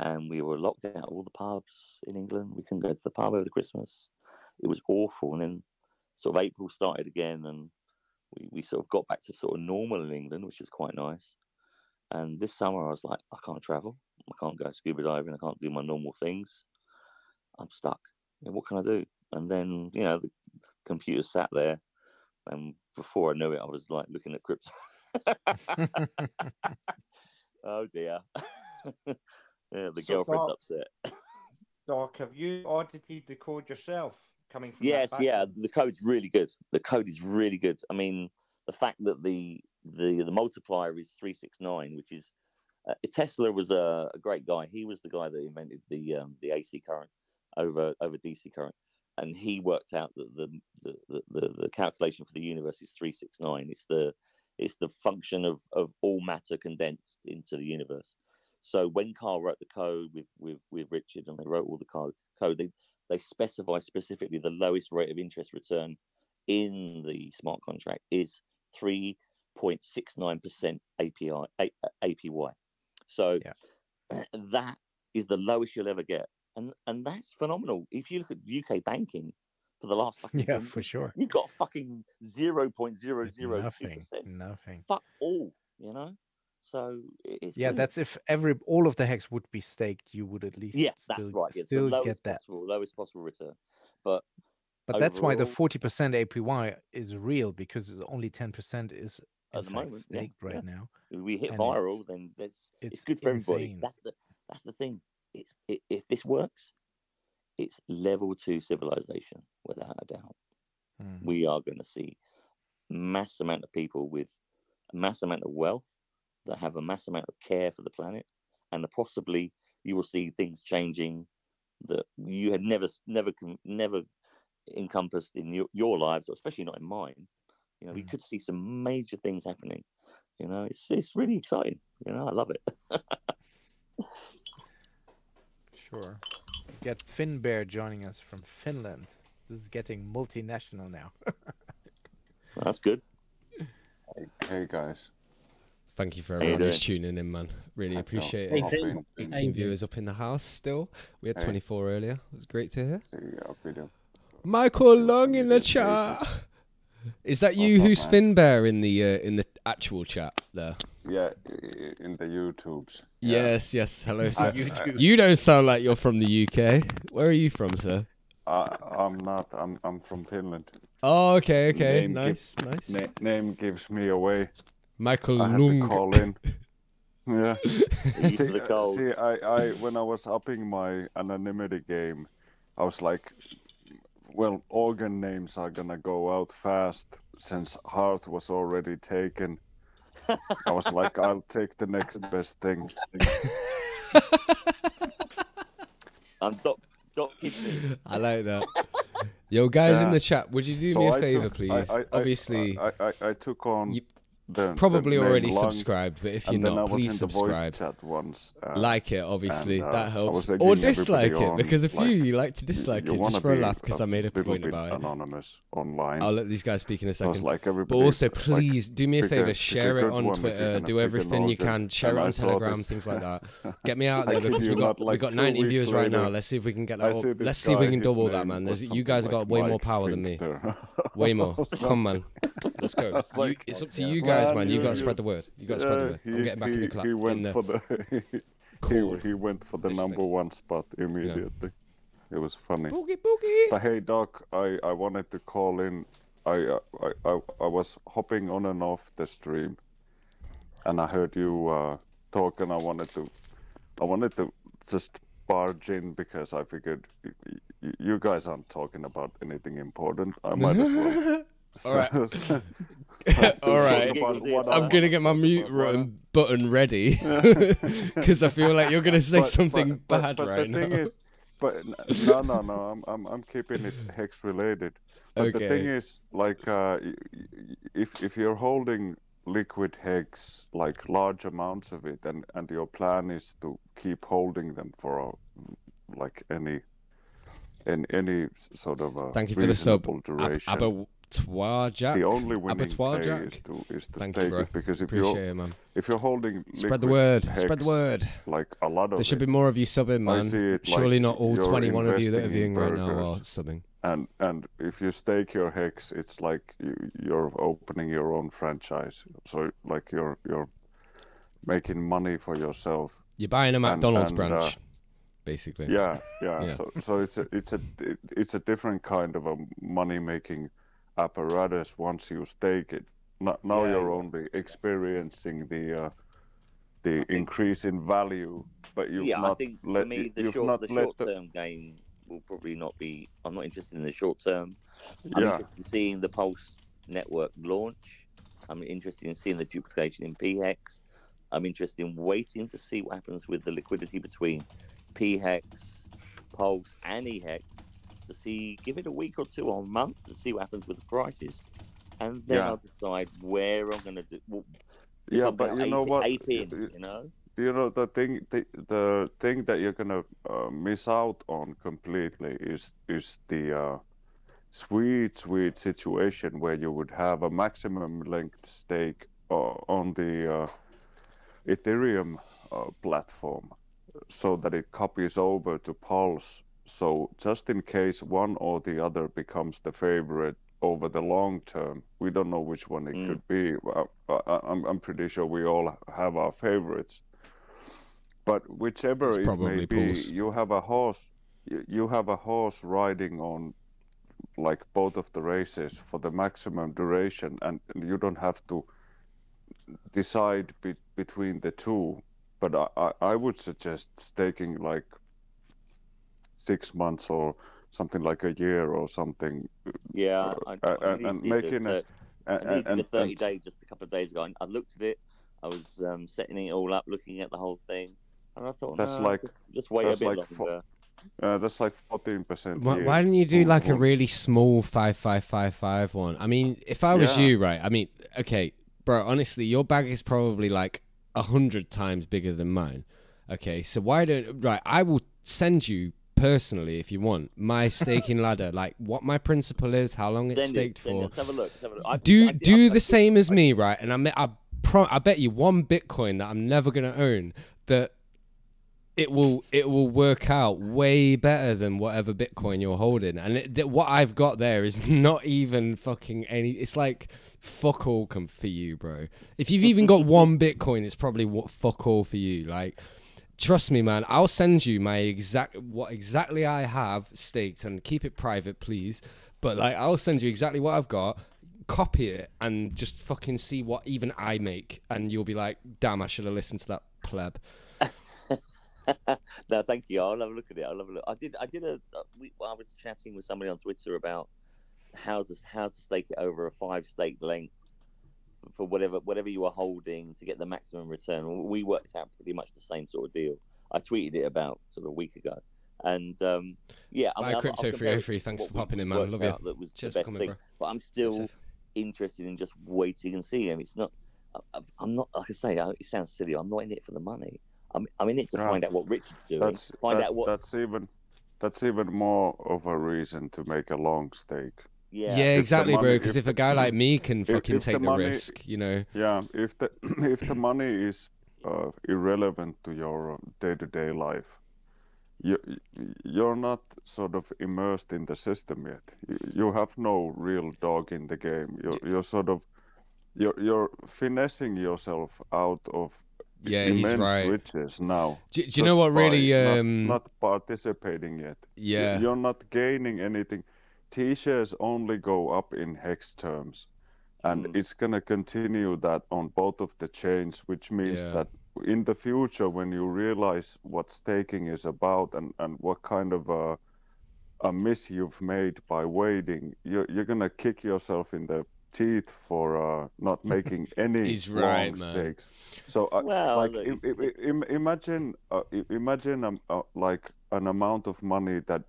And we were locked out of all the pubs in England. We couldn't go to the pub over the Christmas. It was awful. And then sort of April started again, and we, we sort of got back to sort of normal in England, which is quite nice. And this summer I was like, I can't travel, I can't go scuba diving, I can't do my normal things. I'm stuck. You know, what can I do? And then, you know, the computer sat there, and before I knew it, I was like looking at crypto. Oh dear. Yeah, the so girlfriend's upset. Doc, have you audited the code yourself? Coming from yes, yeah, the code's really good. The code is really good. I mean, the fact that the the the multiplier is three six nine, which is uh, Tesla was a, a great guy. He was the guy that invented the um, the A C current over over D C current, and he worked out that the the the, the, the calculation for the universe is three six nine. It's the it's the function of of all matter condensed into the universe. So when Carl wrote the code with with with Richard, and they wrote all the code code, they they specify specifically the lowest rate of interest return in the smart contract is three point six nine percent A P Y. So yeah. That is the lowest you'll ever get. And and that's phenomenal. If you look at U K banking for the last fucking yeah, for sure. You've got fucking zero point zero zero two percent. Nothing, nothing. Fuck all, you know? So it's yeah, brilliant. That's if every all of the hex would be staked, you would at least yeah, still, that's right. Yeah, still so get that possible, lowest possible return. But but overall, that's why the forty percent A P Y is real, because it's only ten percent is at the moment staked yeah, right yeah. now. If we hit and viral, it's, then that's it's, it's good for insane. Everybody. That's the that's the thing. It's it, if this works, it's level two civilization without a doubt. Mm. We are going to see mass amount of people with a mass amount of wealth that have a mass amount of care for the planet, and the possibly you will see things changing that you had never, never, never encompassed in your, your lives, or especially not in mine. You know, mm. we could see some major things happening. You know, it's it's really exciting. You know, I love it. Sure. We've got Finbear joining us from Finland. This is getting multinational now. That's good. Hey, hey guys. Thank you for everyone who's tuning in, man. Really I appreciate it. Hey, eighteen viewers up in the house still. We had hey. twenty-four earlier. It was great to hear. Yeah, Michael Lung in the chat. Is that you? What's who's Finbear in the uh, in the actual chat there? Yeah, in the YouTubes. Yeah. Yes, yes. Hello, sir. YouTube. You don't sound like you're from the U K. Where are you from, sir? Uh, I'm not. I'm I'm from Finland. Oh, okay, okay. Name nice, give, nice. Na name gives me away. Michael I had Lung. To call in. Yeah. see, uh, see I, I, when I was upping my anonymity game, I was like, well, organ names are going to go out fast since Hart was already taken. I was like, I'll take the next best thing. I'm Doc, Doc Kidney. I like that. Yo, guys yeah. in the chat, would you do so me a I favor, took, please? I, I, Obviously. I, I, I, I took on... You... The, probably the already Lung, subscribed, but if you're not, please subscribe. Chat once, uh, like it, obviously, and, uh, that helps. Or dislike it, because if like, you, you like to dislike you it just for a laugh, because I made a point about anonymous it. Online. I'll let these guys speak in a second. Like but also, please, like, do me a favour, share it on Twitter, do everything you can, share it on Telegram, things like that. Get me out there, because we got we got ninety viewers right now. Let's see if we can get that up. Let's see if we can double that, man. You guys have got way more power than me. Way more. Come, man. Let's go. It's up to you guys. Guys, man, you got to spread the word. You got to spread the word. I'm he, getting back he, in the clap. He went the... for the, he, he went for the number one spot immediately. Yeah. It was funny. Boogie, boogie. But hey, Doc, I, I wanted to call in. I, I I I was hopping on and off the stream, and I heard you uh, talk, and I wanted to, I wanted to just barge in because I figured you guys aren't talking about anything important. I might as well. All right. All right. I'm going to get my mute run button ready because I feel like you're going to say but, something but, bad but, but right the now. Thing is, but no, no, no. I'm, I'm, I'm keeping it hex related. But okay. The thing is, like, uh, if if you're holding liquid hex, like large amounts of it, and and your plan is to keep holding them for a, like any, in any sort of a Thank you for the sub. duration. Ab Abba Abattoir Jack. The only winning play Jack. is to, is to Thank stake you, bro. It because if Appreciate you're, it, man. If you're holding spread the word, hex, spread the word. Like a lot of there should it. Be more of you subbing, man. It, surely like not all twenty-one of you that are viewing right now are subbing. And and if you stake your hex, it's like you, you're opening your own franchise. So like you're you're making money for yourself. You're buying a McDonald's and, and, branch, uh, basically. Yeah, yeah. yeah. So, so it's a, it's a it's a different kind of a money making apparatus once you stake it. Now yeah. you're only experiencing the uh, the think, increase in value, but you've yeah, not I think for let, me the short the short term the... game will probably not be. I'm not interested in the short term. I'm yeah. interested in seeing the Pulse network launch. I'm interested in seeing the duplication in P HEX. I'm interested in waiting to see what happens with the liquidity between P HEX, Pulse, and E HEX to see, give it a week or two or a month to see what happens with the prices. And then yeah. I'll decide where I'm going to do. Well, yeah, but you know what? Ape in, you know? You know, the thing, the, the thing that you're going to uh, miss out on completely is, is the uh, sweet, sweet situation where you would have a maximum length stake uh, on the... Uh, Ethereum uh, platform so that it copies over to Pulse. So just in case one or the other becomes the favorite over the long term, we don't know which one it mm. could be. I, I, I'm, I'm pretty sure we all have our favorites. But whichever it's it may be, Pulse. you have a horse, you, you have a horse riding on like both of the races for the maximum duration, and you don't have to decide be between the two, but I, I, I would suggest staking like six months or something like a year or something. Yeah, uh, I, I and, and making a, a, a, I and, a thirty and, days just a couple of days ago. I looked at it. I was um, setting it all up, looking at the whole thing, and I thought that's no, like just, just wait a bit like longer. Uh, that's like fourteen percent. Why, why didn't you do like a really small five five five five one? I mean, if I was yeah. you, right? I mean, okay. Bro, honestly, your bag is probably like a hundred times bigger than mine. Okay, so why don't... Right, I will send you personally, if you want, my staking ladder, like what my principle is, how long it's then staked you, for. Let's have a look. Let's have a look. I, do I, do I, the I, same I, as me, right? And I, I, pro I bet you one Bitcoin that I'm never going to own that it will it will work out way better than whatever Bitcoin you're holding. And it, that what I've got there is not even fucking any... It's like... Fuck all come for you, bro. If you've even got one Bitcoin, it's probably what fuck all for you. Like, trust me, man. I'll send you my exact what exactly I have staked, and keep it private, please. But like, I'll send you exactly what I've got. Copy it and just fucking see what even I make, and you'll be like, damn, I should have listened to that pleb. No, thank you. I'll have a look at it. I'll have a look. I did. I did a. We, I was chatting with somebody on Twitter about how to how to stake it over a five stake length for whatever whatever you are holding to get the maximum return. We worked out pretty much the same sort of deal. I tweeted it about sort of a week ago, and um, yeah, I mean, crypto free free. Thanks for popping in, man. Love you. That was the best thing. But I'm still interested in just waiting and seeing. It's not. I'm not like I say. It sounds silly. I'm not in it for the money. I'm I'm in it to find out what Richard's doing. Find out what that's even that's even more of a reason to make a long stake. Yeah, yeah, exactly, money, bro. Because if, if a guy like me can fucking if, if take the, the money, risk, you know. Yeah, if the if the money is uh, irrelevant to your day-to-day life, you you're not sort of immersed in the system yet. You, you have no real dog in the game. You're you're sort of you're you're finessing yourself out of yeah, immense he's right. riches now. Do, do you know what really? Um... Not, not participating yet. Yeah, you, you're not gaining anything. T-shares only go up in hex terms, and mm. it's going to continue that on both of the chains, which means yeah. that in the future, when you realize what staking is about and, and what kind of a, a miss you've made by waiting, you're, you're going to kick yourself in the teeth for uh, not making any He's long right, stakes. So uh, well, like, it's, I, it's... imagine, uh, imagine um, uh, like an amount of money that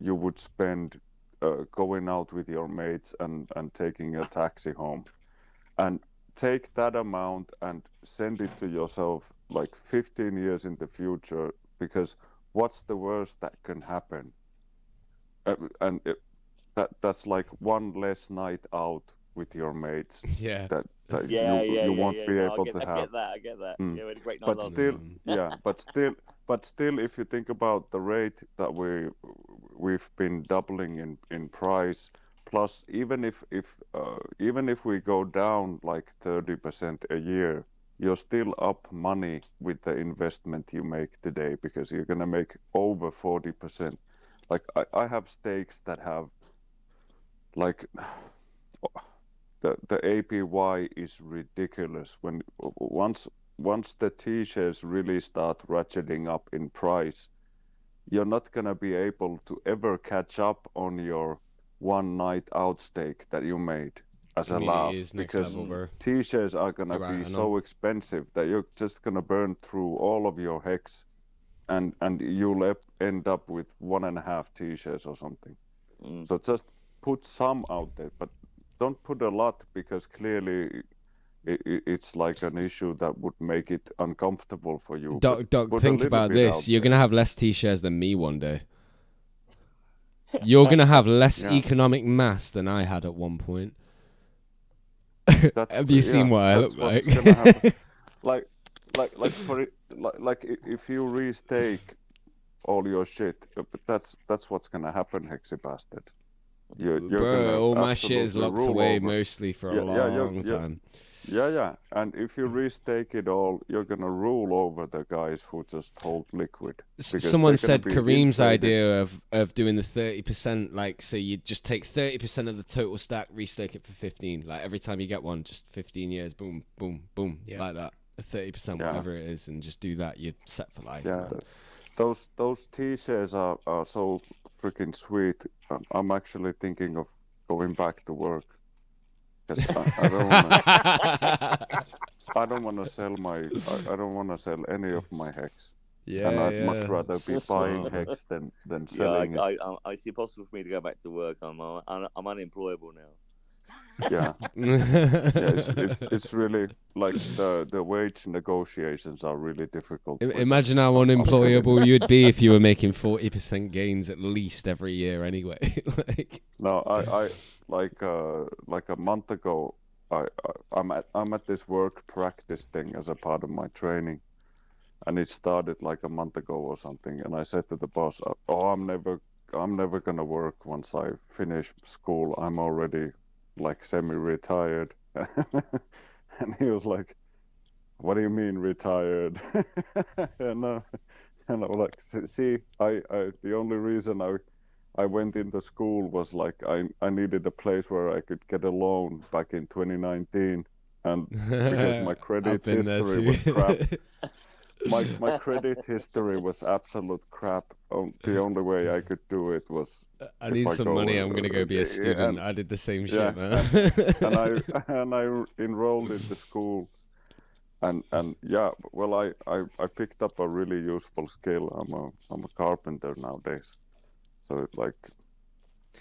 you would spend Uh, going out with your mates and, and taking a taxi home, and take that amount and send it to yourself like fifteen years in the future, because what's the worst that can happen? Uh, and it, that that's like one less night out with your mates. Yeah. That, that yeah, you, yeah, you yeah, won't yeah. be no, able get, to I have. I get that. I get that. Mm. Yeah, we had a great night but long. still, yeah, but still. But still, if you think about the rate that we we've been doubling in, in price, plus even if if uh, even if we go down like thirty percent a year, you're still up money with the investment you make today, because you're going to make over forty percent. Like I, I have stakes that have like the, the A P Y is ridiculous. When once, once the T-shares really start ratcheting up in price, you're not going to be able to ever catch up on your one night out stake that you made as a laugh, because T-shares are going to be so expensive that you're just going to burn through all of your hex, and and you'll end up with one and a half T-shares or something. Mm. So just put some out there, but don't put a lot, because clearly it, it, it's like an issue that would make it uncomfortable for you. Doc, Doc, think about this. You're going to have less T-shares than me one day. You're going to have less yeah. economic mass than I had at one point. That's, have you seen yeah, what I look like? like, like, like, for it, like, like, if you restake all your shit, that's that's what's gonna happen, Hexy Bastard. You're, you're Bro, all my shit is locked away over. mostly for yeah, a long yeah, yeah, time. Yeah, yeah, and if you restake it all, you're gonna rule over the guys who just hold liquid. Someone said Kareem's idea of of doing the thirty percent, like, so you just take thirty percent of the total stack, restake it for fifteen. Like every time you get one, just fifteen years, boom, boom, boom, yeah. like that. Thirty percent, whatever yeah. it is, and just do that. You're set for life. Yeah, man. those those T-shares are are so freaking sweet. I'm, I'm actually thinking of going back to work. I, I don't wanna, I don't want to sell my. I, I don't want to sell any of my hex. Yeah, and I'd yeah. much rather be buying hex than than selling yeah, I, it. I, I, it's impossible for me to go back to work. I'm I'm, I'm unemployable now. Yeah, yeah. It's, it's it's really like the the wage negotiations are really difficult. Imagine how unemployable you'd be if you were making forty percent gains at least every year anyway. like no, I. I Like uh, like a month ago, I, I I'm at I'm at this work practice thing as a part of my training, and it started like a month ago or something. And I said to the boss, "Oh, I'm never I'm never gonna work once I finish school. I'm already like semi-retired." And he was like, "What do you mean retired?" and uh, and I was like, "See, I, I the only reason I." I went into school was like I I needed a place where I could get a loan back in twenty nineteen, and because my credit history was crap, my my credit history was absolute crap. Um, the only way I could do it was I need I some money. And, I'm gonna go be a student. And, I did the same shit, yeah, man. and I and I enrolled in the school, and and yeah, well I I I picked up a really useful skill. I'm a I'm a carpenter nowadays. So it's like,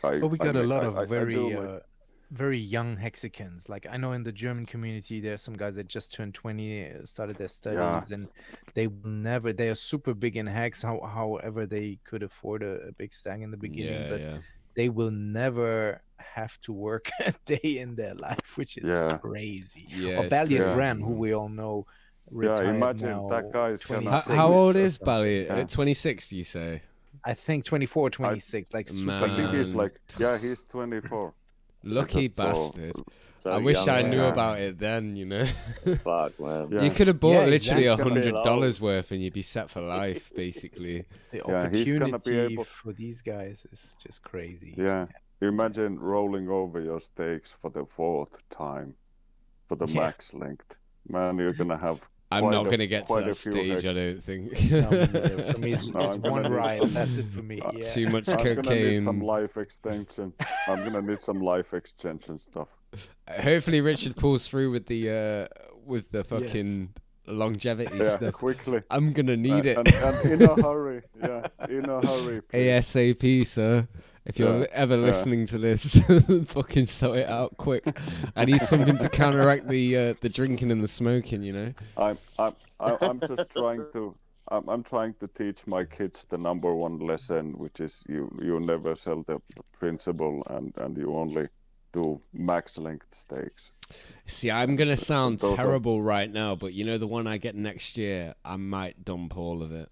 I, well, we got I, a lot I, of I, very, I uh, like... very young hexicans. Like I know in the German community, there's some guys that just turned twenty, started their studies, yeah. and they will never. They are super big in hex. How, however, they could afford a, a big stack in the beginning, yeah, but yeah. they will never have to work a day in their life, which is yeah. crazy. Yeah, or Bally and Ram, who we all know, retired yeah, imagine now, that guy's twenty-six. How, how old is Bally? Yeah. twenty-six, you say? I think twenty-four, twenty-six, I, like super. Man. I think he's like, yeah, he's twenty-four. Lucky bastard. So, so I wish young, I man. knew about it then, you know. Fuck, man. Yeah. You could have bought yeah, literally a hundred dollars worth, and you'd be set for life, basically. the yeah, opportunity be able... for these guys is just crazy. Yeah, yeah. Imagine rolling over your stakes for the fourth time, for the yeah. max length. Man, you're gonna have. I'm quite not going to get to that stage, hex. I don't think. No, no, for me, it's, no, it's one ride. Some... That's it for me. Yeah. Too much I'm cocaine. I'm going to need some life extension. I'm going to need some life extension stuff. Uh, hopefully, Richard pulls through with the uh, with the fucking yes. longevity yeah, stuff. Quickly. I'm going to need uh, it. And, and in a hurry. Yeah, in a hurry. Please. ASAP, sir. If you're yeah, ever listening yeah. to this, fucking sort it out quick. I need something to counteract the uh, the drinking and the smoking, you know. I'm I'm I'm just trying to I'm I'm trying to teach my kids the number one lesson, which is you you never sell the principal and and you only do max length stakes. See, I'm gonna sound Those terrible are... right now, but you know the one I get next year, I might dump all of it.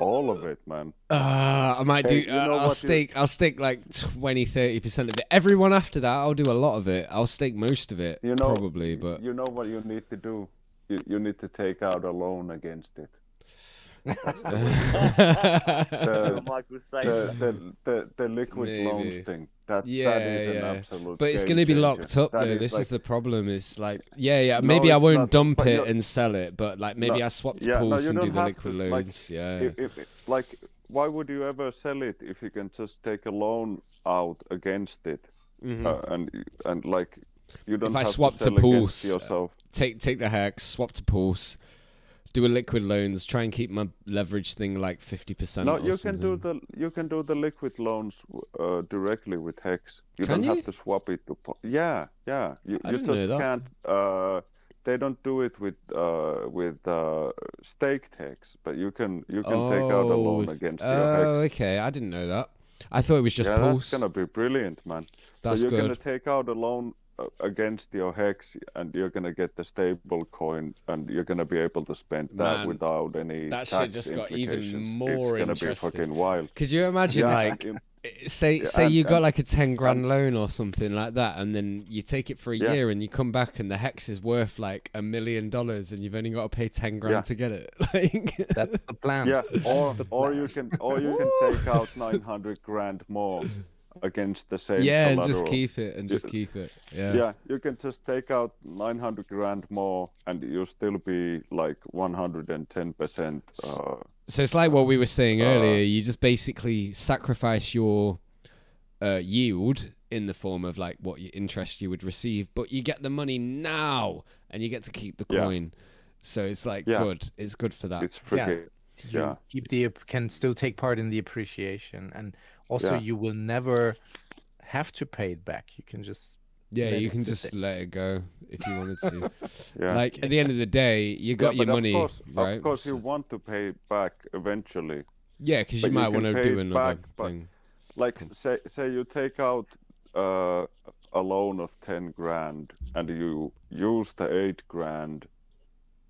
all of it, man. Uh, I might hey, do. Uh, you know I'll stake. Is... I'll stake like twenty, thirty percent of it. Everyone after that, I'll do a lot of it. I'll stake most of it, you know, probably. But you know what you need to do? You, you need to take out a loan against it. the, the, the, the, the liquid Maybe. loan thing. That, yeah, that is yeah. an absolute but it's going to be locked up that though. Is this like, is the problem. It's like, yeah, yeah. Maybe no, I won't not, dump it and sell it, but like maybe no, I swap to yeah, pools no, and do the liquid to, loans. Like, yeah. If, if, like, why would you ever sell it if you can just take a loan out against it? Mm-hmm. uh, and and like, you don't. If have I swap to, to pools, yourself. Uh, take take the hex, swap to pools, do a liquid loans. Try and keep my leverage thing like fifty percent. No, you something. can do the you can do the liquid loans uh, directly with Hex. You can don't you? have to swap it to. Yeah, yeah. You, I you didn't just know that. can't. Uh, they don't do it with uh, with uh, staked Hex, but you can you can oh, take out a loan against. Oh, your Hex. Okay. I didn't know that. I thought it was just. Yeah, pulse. That's gonna be brilliant, man. That's so you're good. Gonna take out a loan against your hex, and you're gonna get the stable coin, and you're gonna be able to spend that Man, without any. That tax shit just got even more it's interesting. It's gonna be fucking wild. Could you imagine, yeah, like, and, say yeah, say and, you got and, like a ten grand and, loan or something like that, and then you take it for a yeah. year, and you come back, and the hex is worth like a million dollars, and you've only got to pay ten grand yeah. to get it. Like that's the plan. Yeah, or or you can or you can take out nine hundred grand more. Against the same yeah collateral. And just keep it and just you, keep it yeah yeah you can just take out nine hundred grand more and you'll still be like one hundred ten percent. Uh, so it's like what we were saying uh, earlier, you just basically sacrifice your uh yield in the form of like what interest you would receive, but you get the money now and you get to keep the coin. yeah. So it's like yeah. good it's good for that. It's pretty yeah. You yeah. keep the can still take part in the appreciation, and also yeah. you will never have to pay it back. You can just yeah, you can just there. let it go if you wanted to. yeah. Like yeah. at the end of the day, you got yeah, your money. Of course, right? of course so, you want to pay it back eventually. Yeah, because you might want to do another back, thing. Like say say you take out uh, a loan of ten grand and you use the eight grand,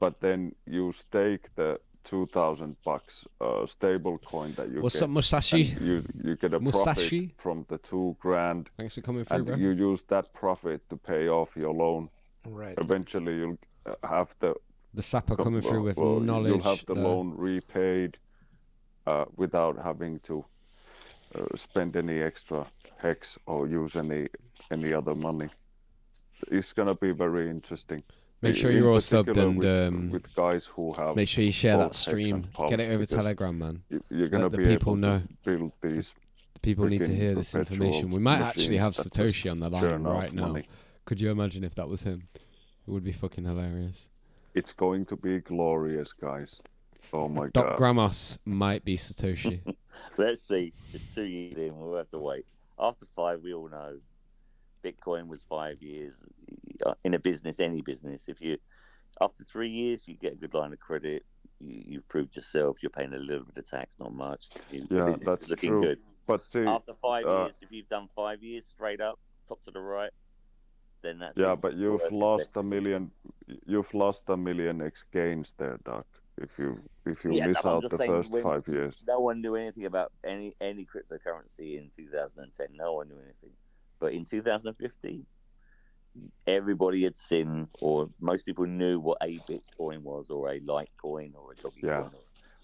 but then you stake the two thousand bucks uh, stable coin that you What's get. Up, Musashi? And you you get a Musashi? profit from the two grand. Thanks for coming through, and bro. You use that profit to pay off your loan. Right. Eventually, you'll have the the sapper coming through with uh, knowledge. You'll have the uh, loan repaid uh, without having to uh, spend any extra hex or use any any other money. It's gonna be very interesting. Make sure you're all subbed and with, um, with guys who have make sure you share that stream. Get it over Telegram, man. You're gonna Let the be people able to know. These the people need to hear this information. We might actually have Satoshi on the line right now. Money. Could you imagine if that was him? It would be fucking hilarious. It's going to be glorious, guys. Oh my god. Doc Gramos might be Satoshi. Let's see. It's two years in. We'll have to wait. After five, we all know. Bitcoin was five years in a business, any business. If you, after three years, you get a good line of credit. You, you've proved yourself. You're paying a little bit of tax, not much. You, yeah, that's looking true. Good. But see, after five uh, years, if you've done five years straight up, top to the right, then that. Yeah, but you've lost a million. You've lost a million X gains there, Doc. If you if you yeah, miss no, out the first five years. No one knew anything about any any cryptocurrency in two thousand ten. No one knew anything. But in two thousand fifteen, everybody had seen, or most people knew what a Bitcoin was, or a Litecoin, or a Dogecoin, yeah.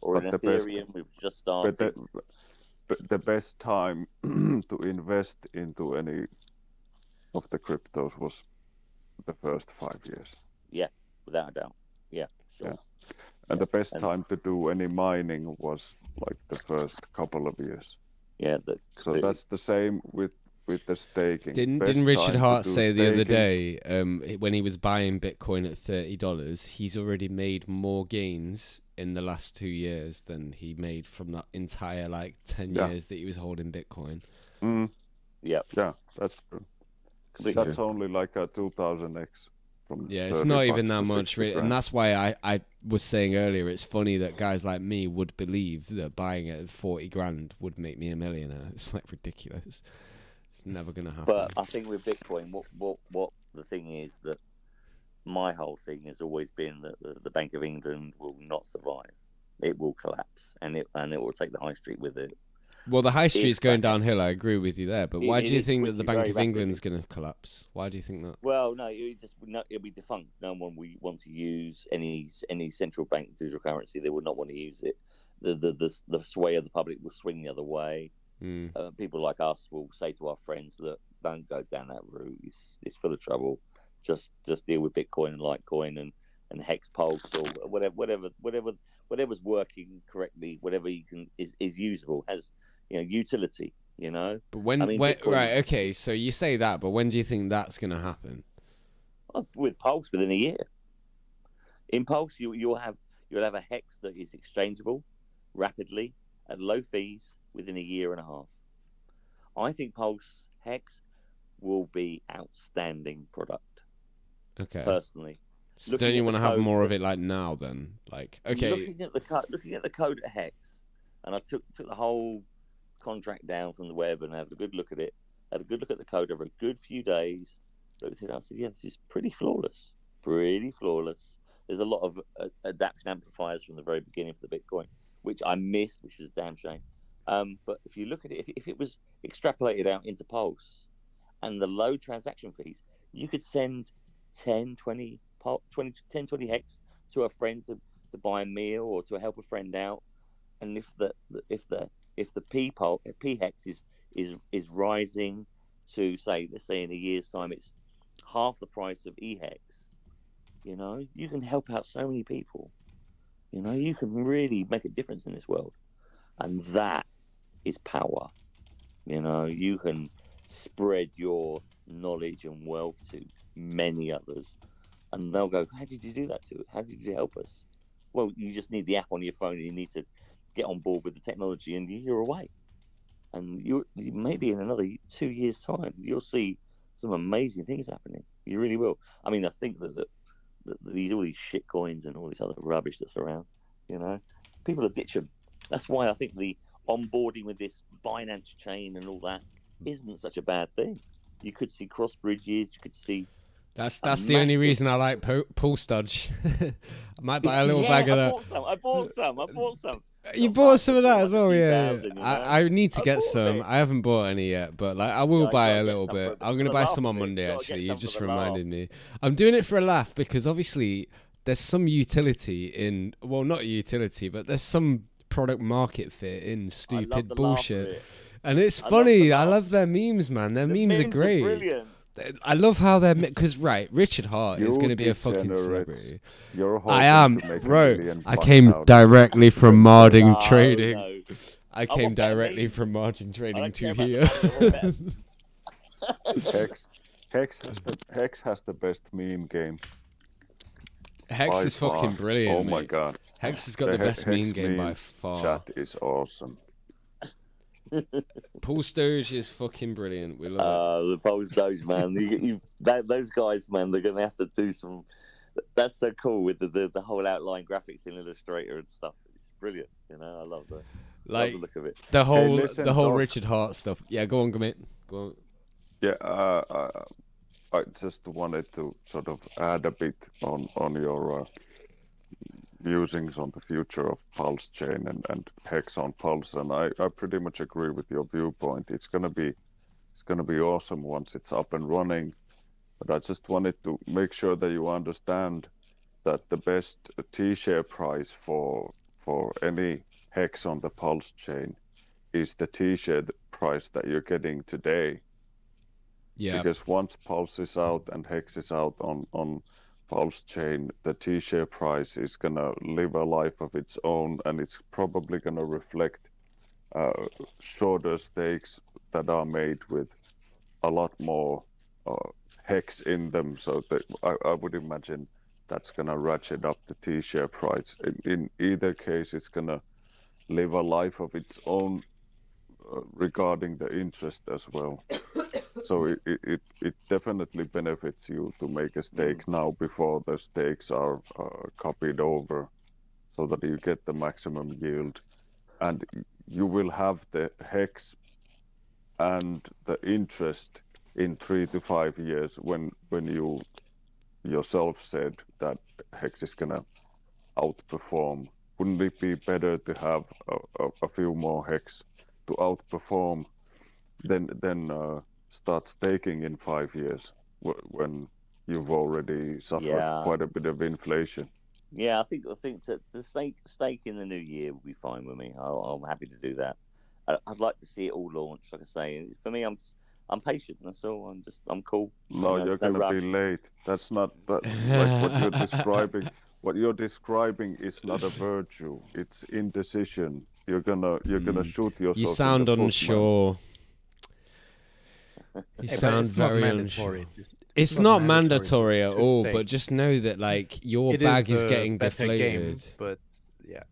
or, or an Ethereum. We've just started. But the, but the best time to invest into any of the cryptos was the first five years. Yeah, without a doubt. Yeah, sure. Yeah. And yeah. the best and time to do any mining was like the first couple of years. Yeah. The, so the, that's the same with. With the staking. Didn't Best didn't Richard Hart say staking. the other day um, when he was buying Bitcoin at thirty dollars, he's already made more gains in the last two years than he made from that entire like ten yeah. years that he was holding Bitcoin. Mm. Yeah, yeah, that's true. That's true. Only like a two thousand x. From yeah, it's not even that much, really, and that's why I I was saying earlier it's funny that guys like me would believe that buying it at forty grand would make me a millionaire. It's like ridiculous. It's never going to happen. But I think with Bitcoin, what, what, what the thing is that my whole thing has always been that the, the Bank of England will not survive. it will collapse, and it and it will take the high street with it. Well, the high street's going downhill. I agree with you there, but why do you think that the Bank of England's going to collapse? Why do you think that? Well, no, it just no, it'll be defunct. No one will want to use any any central bank digital currency. They will not want to use it. The the the, the sway of the public will swing the other way. Mm. Uh, people like us will say to our friends, "Look, don't go down that route. It's it's full of trouble. Just just deal with Bitcoin and Litecoin and and Hex Pulse or whatever whatever whatever." Whatever's working correctly, whatever you can is, is usable, has you know utility. You know, but when, I mean, when Bitcoin, right? Okay, so you say that, but when do you think that's going to happen? With Pulse, within a year. In Pulse, you you'll have you'll have a hex that is exchangeable rapidly at low fees within a year and a half. I think Pulse Hex will be outstanding product. Okay, personally. So looking don't you want to have code, more of it like now then? Like, okay. Looking at the code, looking at the code at Hex, and I took took the whole contract down from the web and had a good look at it. Had a good look at the code over a good few days. Looked at it, I said, yeah, this is pretty flawless. Pretty flawless. There's a lot of uh, adaptation amplifiers from the very beginning for the Bitcoin, which I missed, which is a damn shame. Um, but if you look at it, if, if it was extrapolated out into Pulse and the low transaction fees, you could send ten, twenty, twenty, ten, twenty hex to a friend to, to buy a meal or to help a friend out, and if the if the if the p pulse p hex is is is rising to say let's say in a year's time it's half the price of E-Hex, you know you can help out so many people. You know you can really make a difference in this world, and that is power. You know you can spread your knowledge and wealth to many others. And they'll go, how did you do that to it? How did you help us? Well, you just need the app on your phone, and you need to get on board with the technology, and you're away. And you maybe in another two years' time, you'll see some amazing things happening. You really will. I mean, I think that, that, that these all these shit coins and all this other rubbish that's around, you know, people are ditching. That's why I think the onboarding with this Binance chain and all that isn't such a bad thing. You could see cross bridges. You could see. That's that's the only reason I like pool studge. I might buy a little yeah, bag of that. I bought some. I bought some. I bought some. You bought some of that as well, yeah. I, I need to I get some. It. I haven't bought any yet, but like I will yeah, buy I a little bit. I'm gonna buy some on Monday. Actually, you just reminded me. I'm doing it for a laugh because obviously there's some utility in well, not utility, but there's some product market fit in stupid bullshit, and it's funny. I love their memes, man. Their memes are great. Brilliant. I love how they're because right, Richard Hart you is going to be a fucking celebrity. I am, bro. I came directly from margin no, trading. No. I came I directly from margin trading to here. Hex, Hex has the Hex has the best meme game. Hex by is far. fucking brilliant. Oh my mate. god, Hex has got the, the best meme game by far. Chat is awesome. Paul Stoge is fucking brilliant. We love uh, it. The Paul Stoge, man. you, you, that, those guys, man, they're going to have to do some... That's so cool with the, the, the whole outline graphics in Illustrator and stuff. It's brilliant, you know? I love the, like, love the look of it. The whole, hey, listen, the whole Richard Hart stuff. Yeah, go on, Gumit. Go on. Yeah, uh, I, I just wanted to sort of add a bit on, on your... Uh... Musings on the future of Pulse Chain and, and Hex on Pulse, and I, I pretty much agree with your viewpoint. It's gonna be it's gonna be awesome once it's up and running. But I just wanted to make sure that you understand that the best T-share price for for any Hex on the Pulse Chain is the T-share price that you're getting today. Yeah. Because once Pulse is out and Hex is out on on Pulse Chain, the T-share price is gonna live a life of its own, and it's probably gonna reflect uh, shorter stakes that are made with a lot more uh, hex in them. So that I, I would imagine that's gonna ratchet up the T-share price. In, in either case, it's gonna live a life of its own uh, regarding the interest as well. So it, it it definitely benefits you to make a stake mm. now before the stakes are uh, copied over, so that you get the maximum yield, and you will have the hex and the interest in three to five years when when you yourself said that hex is gonna outperform wouldn't it be better to have a, a, a few more hex to outperform, then then uh, start staking in five years w when you've already suffered yeah. quite a bit of inflation? Yeah, I think I think to, to stake stake in the new year would be fine with me. I'll, I'm happy to do that. I, I'd like to see it all launched, like I say. For me, I'm I'm patient. That's all. I'm just I'm cool. No, no you're no gonna rush. Be late. That's not that. Like what you're describing. What you're describing is not a virtue. It's indecision. You're gonna you're mm. gonna shoot yourself. You sound in the unsure. You hey, sound very unsure. It's, it's, it's not, not mandatory, mandatory at all, think. But just know that like your it bag is, is getting deflated. Game, but yeah,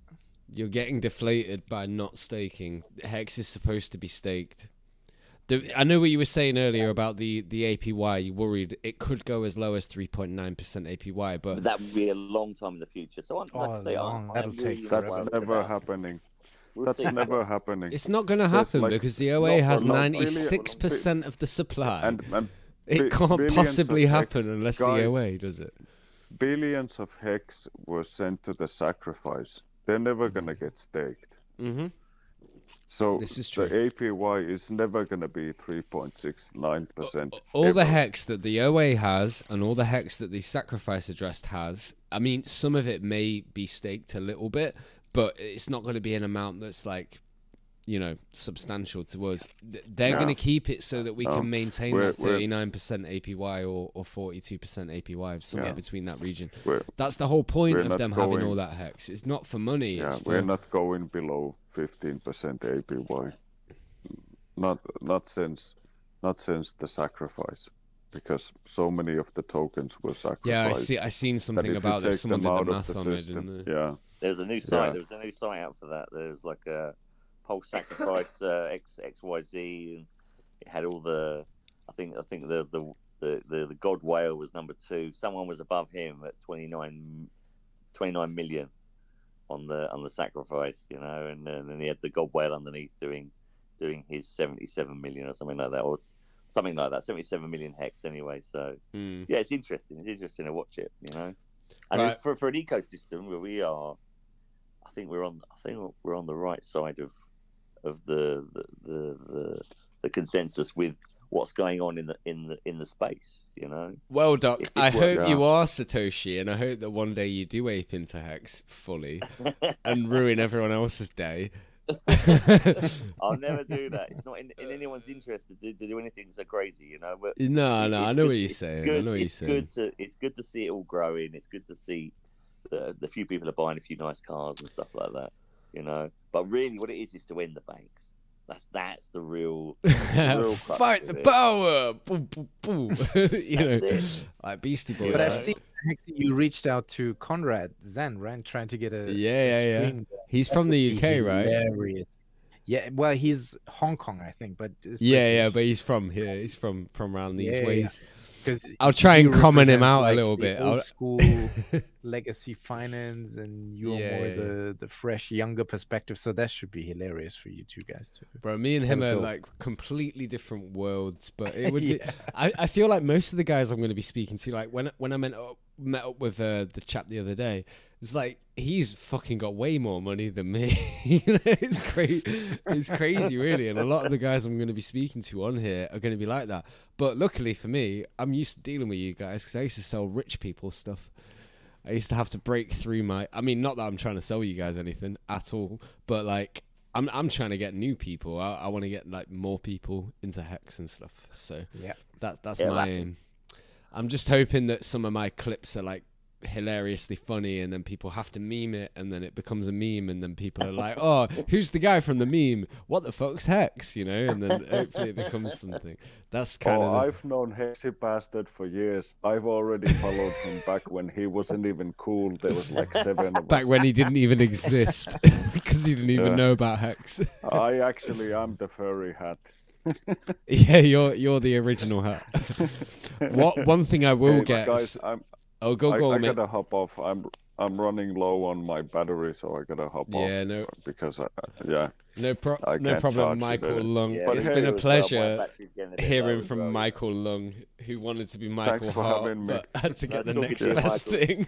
you're getting deflated by not staking. Hex is supposed to be staked. The, I know what you were saying earlier about the the A P Y. You worried it could go as low as three point nine percent A P Y, but that would be a long time in the future. So I'm oh, say, long. I'm, I'm really that's never happening. We'll That's see. never happening. It's not going to happen like, because the O A has ninety-six percent of the supply. And, and it can't possibly happen unless guys, the O A does it. Billions of hex were sent to the sacrifice. They're never going to get staked. Mm-hmm. So this is true. The A P Y is never going to be three point six nine percent. All ever. the hex that the O A has and all the hex that the sacrifice addressed has, I mean, some of it may be staked a little bit, but it's not going to be an amount that's like, you know, substantial to us. They're yeah. going to keep it so that we um, can maintain that thirty-nine percent A P Y or, or forty-two percent A P Y, somewhere yeah. between that region. We're, that's the whole point of them going, having all that hex. It's not for money. Yeah, it's for, we're not going below fifteen percent A P Y. Not, not, since, not since the sacrifice, because so many of the tokens were sacrificed. Yeah, I see. I seen something about this. Someone did the math on it, didn't they? Yeah. There's a new site. Yeah. There was a new site out for that. There was like a Pulse Sacrifice uh, X X Y Z. It had all the. I think I think the the the the, the Godwale was number two. Someone was above him at twenty-nine million on the on the sacrifice. You know, and, and then he had the Godwale underneath doing doing his seventy-seven million or something like that. Or something like that. seventy-seven million hex anyway. So mm. yeah, it's interesting. It's interesting to watch it. You know, and right. for for an ecosystem where we are. I think we're on. I think we're on the right side of, of the the, the the the consensus with what's going on in the in the in the space. You know. Well, Doc, I hope out. you are Satoshi, and I hope that one day you do ape into Hex fully and ruin everyone else's day. I'll never do that. It's not in, in anyone's interest to do, to do anything so crazy. You know. But no, no, I know good, what you're saying. Good, I know what you're saying. Good to, it's good to see it all growing. It's good to see. The, the few people are buying a few nice cars and stuff like that, you know. But really, what it is is to win the banks. That's that's the real, the real fight the it. power. Boom, boom, boom. you that's know, it. Like Beastie Boys. But right? I've seen you reached out to Conrad Zen, right? Trying to get a yeah, yeah, yeah. He's from the U K, right? Hilarious. Yeah, well, he's Hong Kong, I think, but yeah, British. yeah, but he's from here. He's from from around these yeah, ways. Yeah. I'll try and comment him out like a little bit. Old school legacy finance, and you're yeah, more yeah, the yeah. the fresh, younger perspective. So that should be hilarious for you two guys too. Bro, me and him are like completely different worlds, but it would. yeah. be, I I feel like most of the guys I'm going to be speaking to, like when when I met up met up with uh, the chap the other day, it's like he's fucking got way more money than me. you know, it's crazy. It's crazy, really. And a lot of the guys I'm going to be speaking to on here are going to be like that. But luckily for me, I'm used to dealing with you guys because I used to sell rich people stuff. I used to have to break through my. I mean, not that I'm trying to sell you guys anything at all, but like I'm I'm trying to get new people. I, I want to get like more people into Hex and stuff. So yeah, that's that's yeah, my aim. I'm just hoping that some of my clips are like hilariously funny and then people have to meme it and then it becomes a meme and then people are like, oh, who's the guy from the meme? What the fuck's Hex? You know, and then hopefully it becomes something. That's kind oh, of... I've known Hexy Bastard for years. I've already followed him back when he wasn't even cool. There was like seven of Back us. when he didn't even exist because he didn't even yeah. know about Hex. I actually am the furry hat. yeah, you're you're the original hat. what One thing I will hey, get... Guys, I'm, Oh, go, go, I, I mate. gotta hop off. I'm I'm running low on my battery, so I gotta hop yeah, off. Yeah, no. Because I, yeah. No, pro I no problem, Michael Lung. Yeah, it's been a pleasure hearing from well, Michael Lung, who wanted to be Michael Hart, but had to get That's the next best thing.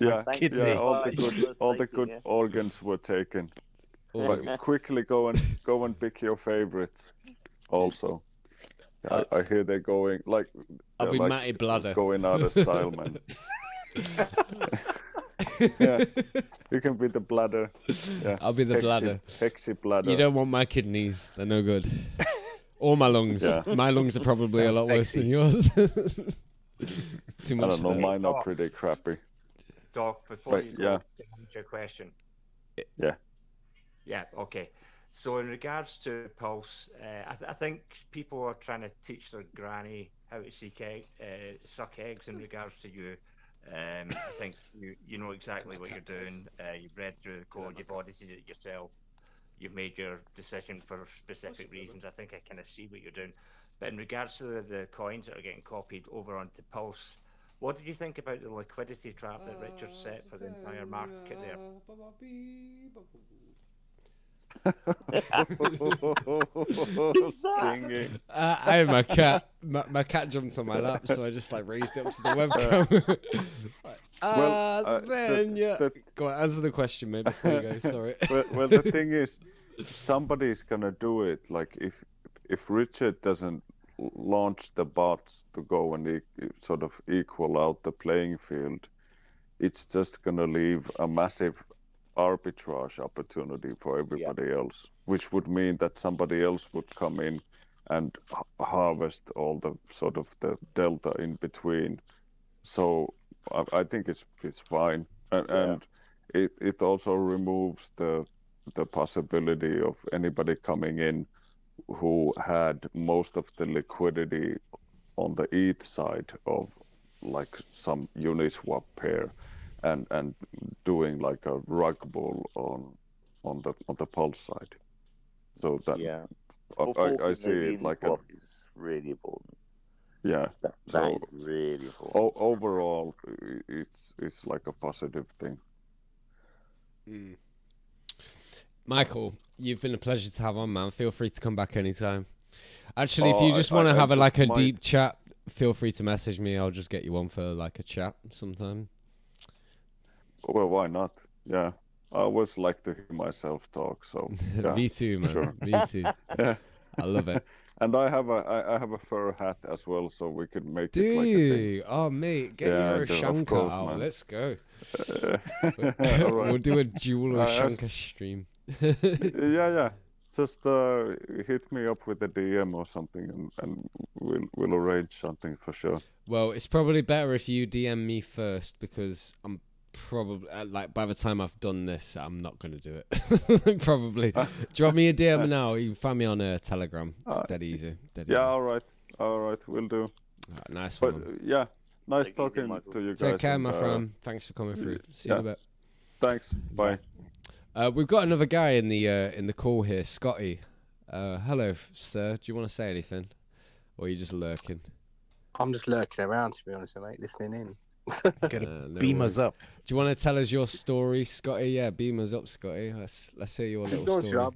yeah, yeah, all the good, all the good organs were taken. But quickly go and go and pick your favorites. Also, I, I hear they're going like. I'll be like, Matty Bladder. Going out of style, man. yeah, you can be the bladder. Yeah. I'll be the Hexy, bladder. Hexy bladder. You don't want my kidneys; they're no good. Or my lungs. Yeah. My lungs are probably a lot sexy. worse than yours. Too much. I don't know. Though. Mine are pretty crappy. Doc, before but, you go, yeah. your question. Yeah. Yeah. Okay. So in regards to Pulse, uh, I, th I think people are trying to teach their granny how to seek egg, uh, suck eggs. In regards to you, um, I think you you know exactly what you're doing. Uh, you've read through the code. You've audited it yourself. You've made your decision for specific reasons. I think I kind of see what you're doing. But in regards to the, the coins that are getting copied over onto Pulse, what did you think about the liquidity trap that Richard set for the entire market there? uh, I am a cat. My, my cat jumped on my lap, so I just like raised it up to the webcam. like, ah, well, uh, man, the, yeah. the... Go on, answer the question, mate. Before you go, sorry. well, well, the thing is, somebody's gonna do it. Like if if Richard doesn't launch the bots to go and e sort of equal out the playing field, it's just gonna leave a massive arbitrage opportunity for everybody yeah. else, which would mean that somebody else would come in and harvest all the sort of the delta in between. So I, I think it's it's fine, and, yeah. and it it also removes the the possibility of anybody coming in who had most of the liquidity on the E T H side of like some Uniswap pair. And, and doing like a rug pull on on the on the Pulse side, so that yeah, I, I, I see it like a is really important. Yeah, that, that so is really important. Overall, it's it's like a positive thing. Mm. Michael, you've been a pleasure to have on, man. Feel free to come back anytime. Actually, oh, if you just want to have I a, like a might... deep chat, feel free to message me. I'll just get you on for like a chat sometime. Well, why not? Yeah, I always like to hear myself talk. So yeah. me too, man. Sure. Me too. Yeah. I love it. And I have a I, I have a fur hat as well, so we could make. Do it like you? A oh, mate, get yeah, your Shankar out. Man. Let's go. Uh, yeah, right. We'll do a dual uh, Shankar stream. yeah, yeah. Just uh, hit me up with a D M or something, and, and we'll we'll arrange something for sure. Well, it's probably better if you D M me first because I'm. Probably uh, like by the time I've done this, I'm not gonna do it. Probably drop me a D M now. You can find me on a uh, Telegram. It's uh, dead easy. Dead yeah, easy. all right, all right, we'll do. Right, nice but, one. Yeah, nice Take talking easy, to you guys. Take care, and, my uh, friend. Thanks for coming through. See yeah. you in a bit. Thanks. Bye. Uh, we've got another guy in the uh, in the call here, Scotty. Uh, hello, sir. Do you want to say anything, or are you just lurking? I'm just lurking around, to be honest, mate. Listening in. Gonna uh, no beam worries. us up. Do you want to tell us your story, Scotty? Yeah, beam us up, Scotty. Let's let's hear your little story. Up.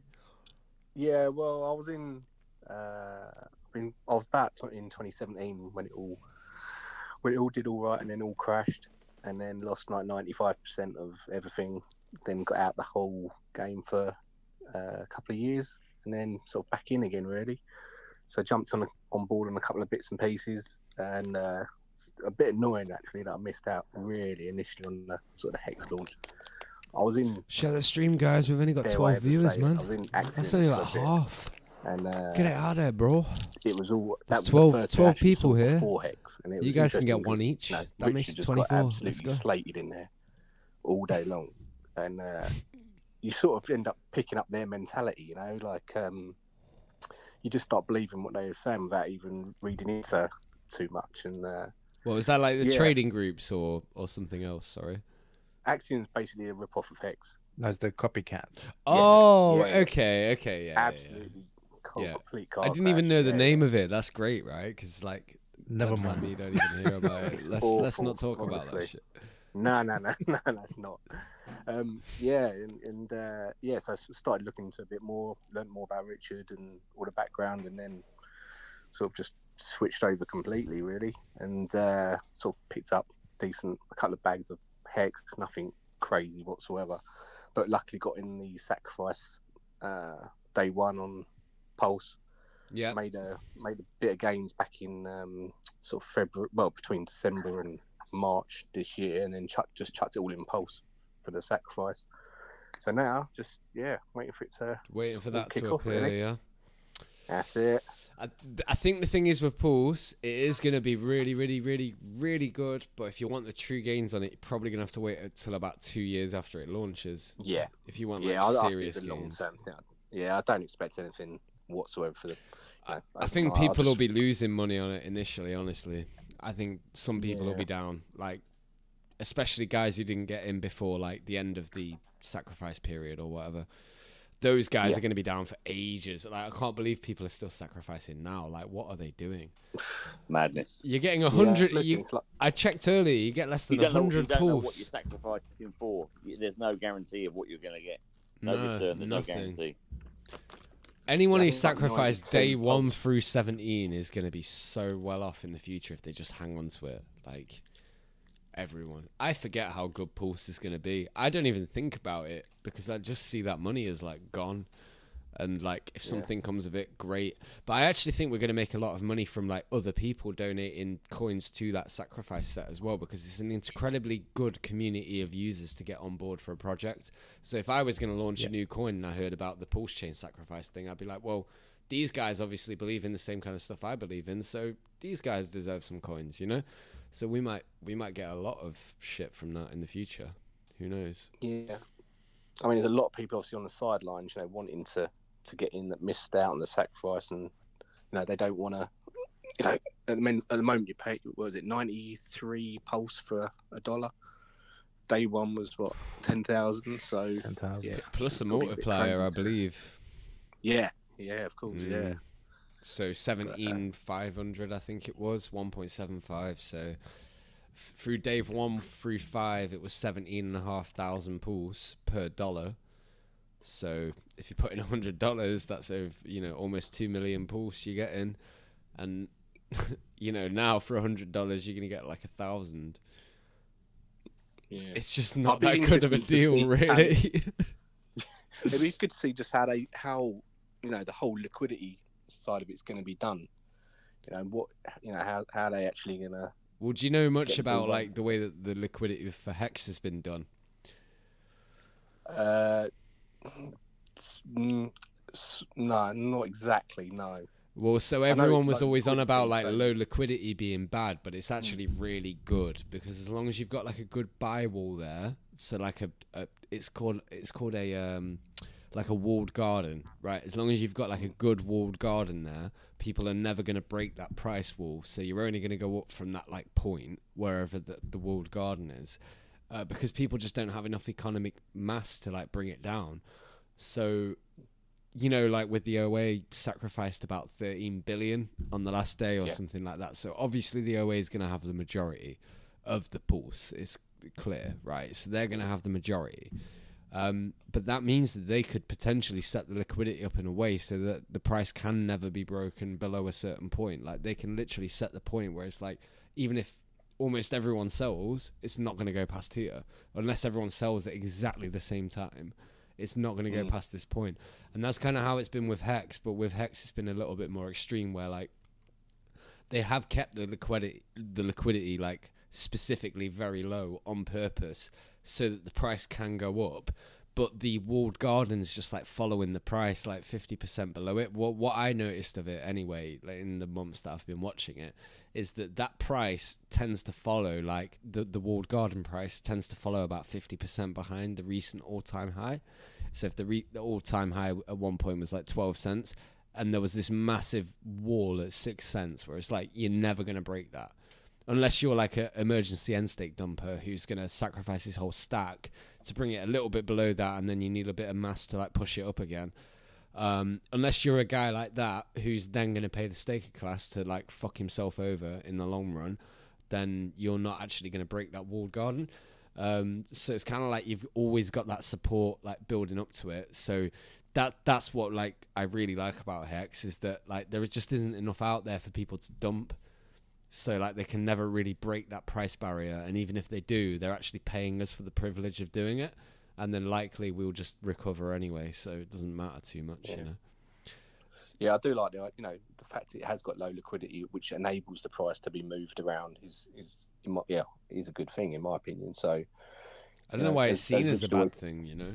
Yeah, well, I was in, uh, in I was back in twenty seventeen when it all when it all did all right, and then all crashed, and then lost like ninety-five percent of everything. Then got out the whole game for uh, a couple of years, and then sort of back in again, really. So I jumped on on board on a couple of bits and pieces, and. Uh, It's a bit annoying actually that I missed out really initially on the sort of Hex launch. I was in share the stream, guys. We've only got twelve viewers, say, man. I was in That's only like half. And uh, get it out there, bro. It was all that was twelve, the first twelve people here. Hex, and it you was guys can get one each. No, that Richard makes just twenty-four. Got absolutely Let's go. slated in there all day long, and uh, you sort of end up picking up their mentality. You know, like um, you just start believing what they were saying without even reading into too much, and. Uh, Well, is that like the yeah. trading groups or or something else? Sorry, Axiom is basically a rip-off of Hex. That's the copycat. Oh, yeah. Yeah. okay, okay, yeah, absolutely, yeah, yeah. complete. Yeah. I didn't even know the yeah. name of it. That's great, right? Because like, never mind. Like you don't even hear about it. Let's awful, let's not talk honestly. about that shit. No, no, no, no, that's not. Um, yeah, and, and uh, yeah, so I started looking into a bit more, learned more about Richard and all the background, and then sort of just switched over completely, really, and uh, sort of picked up decent, a couple of bags of Hex, nothing crazy whatsoever. But luckily got in the sacrifice uh, day one on Pulse. Yeah, made a made a bit of gains back in um, sort of February, well, between December and March this year, and then chucked, just chucked it all in Pulse for the sacrifice. So now, just yeah, waiting for it to waiting for that to appear. Really. Yeah, that's it. I, I think the thing is with Pulse, it is going to be really, really, really, really good. But if you want the true gains on it, you're probably going to have to wait until about two years after it launches. Yeah. If you want like, yeah, I'll, serious I'll see the gains. Long-term thing. Yeah, I don't expect anything whatsoever for the. You know, I, I think people just... will be losing money on it initially. Honestly, I think some people yeah. will be down, like especially guys who didn't get in before like the end of the sacrifice period or whatever. Those guys yeah. are going to be down for ages. Like, I can't believe people are still sacrificing now. Like, what are they doing? Madness. You're getting a hundred. Yeah, you, like, I checked earlier. You get less than a hundred pulse. You don't know what you're sacrificing for. There's no guarantee of what you're going to get. No, no return. There's nothing. No guarantee. Anyone who sacrificed day one through seventeen is going to be so well off in the future if they just hang on to it. Like, everyone. I forget how good Pulse is going to be. I don't even think about it because I just see that money is like gone, and like if something yeah. comes of it, great. But I actually think we're going to make a lot of money from like other people donating coins to that sacrifice set as well, because it's an incredibly good community of users to get on board for a project. So if I was going to launch yeah. a new coin and I heard about the PulseChain sacrifice thing, I'd be like, well, these guys obviously believe in the same kind of stuff I believe in, so these guys deserve some coins, you know. So we might we might get a lot of shit from that in the future. Who knows? Yeah, I mean, there's a lot of people obviously on the sidelines, you know, wanting to to get in that missed out on the sacrifice, and you know they don't want to. You know, at the moment, at the moment you pay, what was it, ninety-three pulse for a dollar? Day one was what, ten thousand? So ten thousand yeah. plus a multiplier, I believe. Yeah, yeah, of course, mm. yeah. So seventeen five hundred, I think it was one point seven five. So f through day one through five, it was seventeen and a half thousand pulse per dollar. So if you put in a hundred dollars, that's over, you know, almost two million pulse you're getting, and you know now for a hundred dollars you're gonna get like a thousand. Yeah. It's just not that good of a deal, really. It'd be good to see just how they, how you know the whole liquidity side of it's going to be done, you know what, you know how how are they actually gonna. Well, do you know much about like the way that the liquidity for Hex has been done? Uh, no, not exactly. No. Well, so everyone was always on about like low liquidity being bad, but it's actually really good, because as long as you've got like a good buy wall there, so like a, a it's called it's called a um. like a walled garden, right? As long as you've got like a good walled garden there, people are never going to break that price wall. So you're only going to go up from that like point, wherever the, the walled garden is, uh, because people just don't have enough economic mass to like bring it down. So, you know, like with the O A sacrificed about thirteen billion on the last day or yeah. something like that. So obviously the O A is going to have the majority of the pulse. It's clear, right? So they're going to have the majority. Um, but that means that they could potentially set the liquidity up in a way so that the price can never be broken below a certain point. Like they can literally set the point where it's like, even if almost everyone sells, it's not going to go past here, unless everyone sells at exactly the same time. It's not going to go mm. past this point. And that's kind of how it's been with Hex, but with Hex it's been a little bit more extreme, where like they have kept the liquidity, the liquidity like specifically very low on purpose, so that the price can go up, but the walled garden's just like following the price, like fifty percent below it. What what I noticed of it anyway, like in the months that I've been watching it, is that that price tends to follow, like the the walled garden price tends to follow about fifty percent behind the recent all-time high. So if the re the all-time high at one point was like twelve cents, and there was this massive wall at six cents, where it's like you're never gonna break that. Unless you're like an emergency end stake dumper who's going to sacrifice his whole stack to bring it a little bit below that, and then you need a bit of mass to like push it up again. Um, unless you're a guy like that who's then going to pay the staker class to like fuck himself over in the long run, then you're not actually going to break that walled garden. Um, so it's kind of like you've always got that support like building up to it. So that that's what like I really like about Hex, is that like there just isn't enough out there for people to dump. So like they can never really break that price barrier, and even if they do, they're actually paying us for the privilege of doing it, and then likely we'll just recover anyway, so it doesn't matter too much. Yeah. You know. Yeah, I do like the you know the fact that it has got low liquidity, which enables the price to be moved around. Is is in my, yeah is a good thing in my opinion. So I don't know, know why it's seen as a bad thing. You know,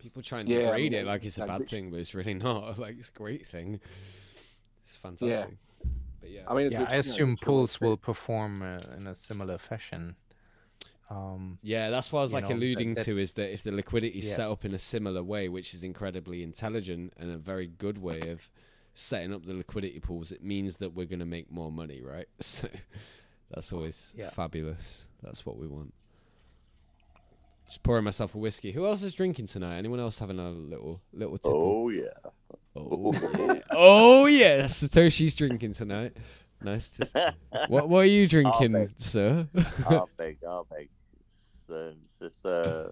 people try and yeah, grade I mean, it like it's a bad thing, but it's really not. Like it's a great thing. It's fantastic. Yeah. Yeah, I, mean, yeah, I assume know, pools will perform uh, in a similar fashion. Um, yeah, that's what I was like know, alluding that, that, to, is that if the liquidity is yeah. set up in a similar way, which is incredibly intelligent and a very good way of setting up the liquidity pools, it means that we're going to make more money, right? So that's always yeah. fabulous. That's what we want. Just pouring myself a whiskey. Who else is drinking tonight? Anyone else having a little little tipple? Oh yeah. Oh yeah. Oh yeah. That's Satoshi's drinking tonight. Nice. To... What What are you drinking, I'll sir? I'll beg. I'll beg. It's, uh, it's just uh,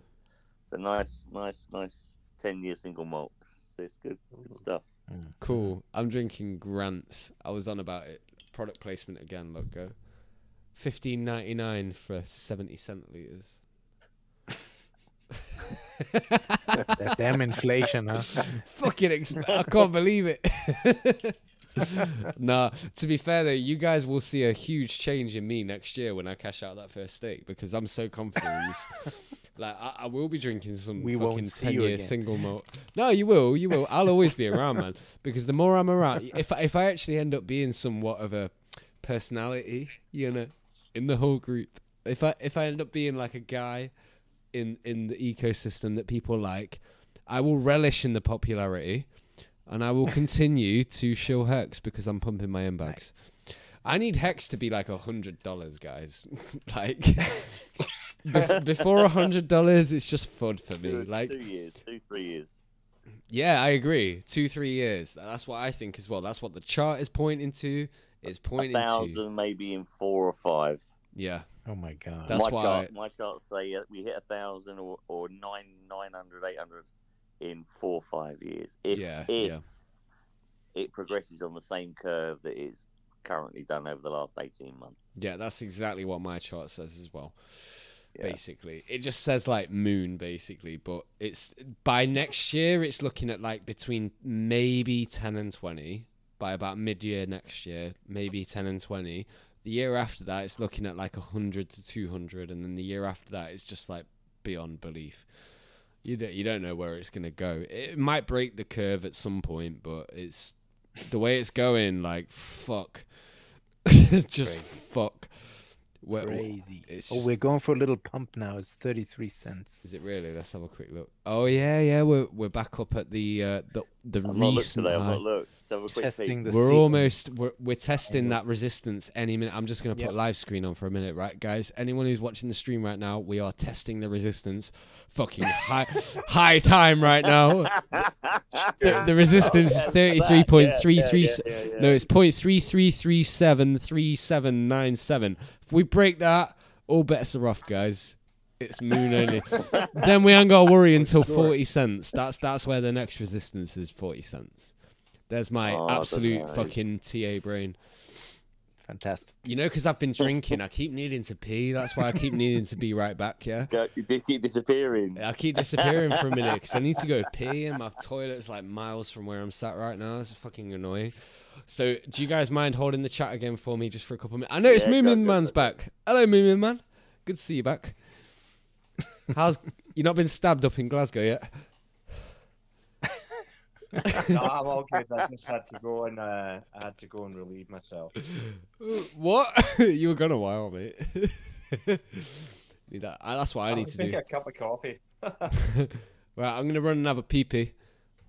it's a nice, nice, nice ten-year single malt. It's good, good stuff. Cool. I'm drinking Grants. I was on about it. Product placement again. Look, go. Fifteen ninety nine for seventy centiliters. That damn inflation, huh? Fucking exp I can't believe it. Nah, to be fair though, you guys will see a huge change in me next year when I cash out that first stake, because I'm so confident. Like I, I will be drinking some we fucking ten-year single malt. No, you will, you will. I'll always be around, man. Because the more I'm around, if I, if I actually end up being somewhat of a personality, you know, in the whole group, if I if I end up being like a guy in in the ecosystem that people like, I will relish in the popularity, and I will continue to show Hex because I'm pumping my own bags. Nice. I need Hex to be like a hundred dollars, guys. Like bef before a hundred dollars, it's just fun for me. Two, like two years, two three years. Yeah, I agree. Two three years. That's what I think as well. That's what the chart is pointing to. It's pointing a thousand, to thousand, maybe in four or five. Yeah. Oh my god. That's my why chart, I... my charts say we hit a thousand or or nine nine hundred eight hundred in four or five years. If yeah, if yeah. it progresses on the same curve that is currently done over the last eighteen months. Yeah, that's exactly what my chart says as well. Yeah. Basically, it just says like moon basically, but it's by next year it's looking at like between maybe ten and twenty. By about mid year next year, maybe ten and twenty. The year after that, it's looking at like a hundred to two hundred. And then the year after that, it's just like beyond belief. You don't, you don't know where it's going to go. It might break the curve at some point, but it's the way it's going, like, fuck. Just crazy. Fuck. We're, crazy. It's just... Oh, we're going for a little pump now. It's thirty-three cents. Is it really? Let's have a quick look. Oh, yeah, yeah. We're, we're back up at the, uh, the, the recent look. So testing the we're sequence. almost we're, we're testing that resistance any minute. I'm just going to put yep. live screen on for a minute, right, guys? Anyone who's watching the stream right now, we are testing the resistance. Fucking high high time right now. the, the resistance oh, yeah, is thirty-three point three three. Yeah, yeah, yeah, yeah, yeah. No, it's zero point three three three seven three seven nine seven. If we break that, all bets are off, guys. It's moon only. Then we ain't got to worry until forty cents. That's that's where the next resistance is, forty cents. There's my oh, absolute nice. fucking T A brain. Fantastic. You know, because I've been drinking, I keep needing to pee. That's why I keep needing to be right back, yeah? You keep disappearing. I keep disappearing for a minute because I need to go pee, and my toilet's like miles from where I'm sat right now. It's fucking annoying. So do you guys mind holding the chat again for me just for a couple of minutes? I noticed yeah, Moomin Man's back. Hello, Moomin Man. Good to see you back. How's you not been stabbed up in Glasgow yet? No, I'm all good. I just had to go and uh, I had to go and relieve myself. What? You were gone a while, mate. Need that. That's what I, I need to do. I think a cup of coffee. Right, I'm gonna run and have a pee pee.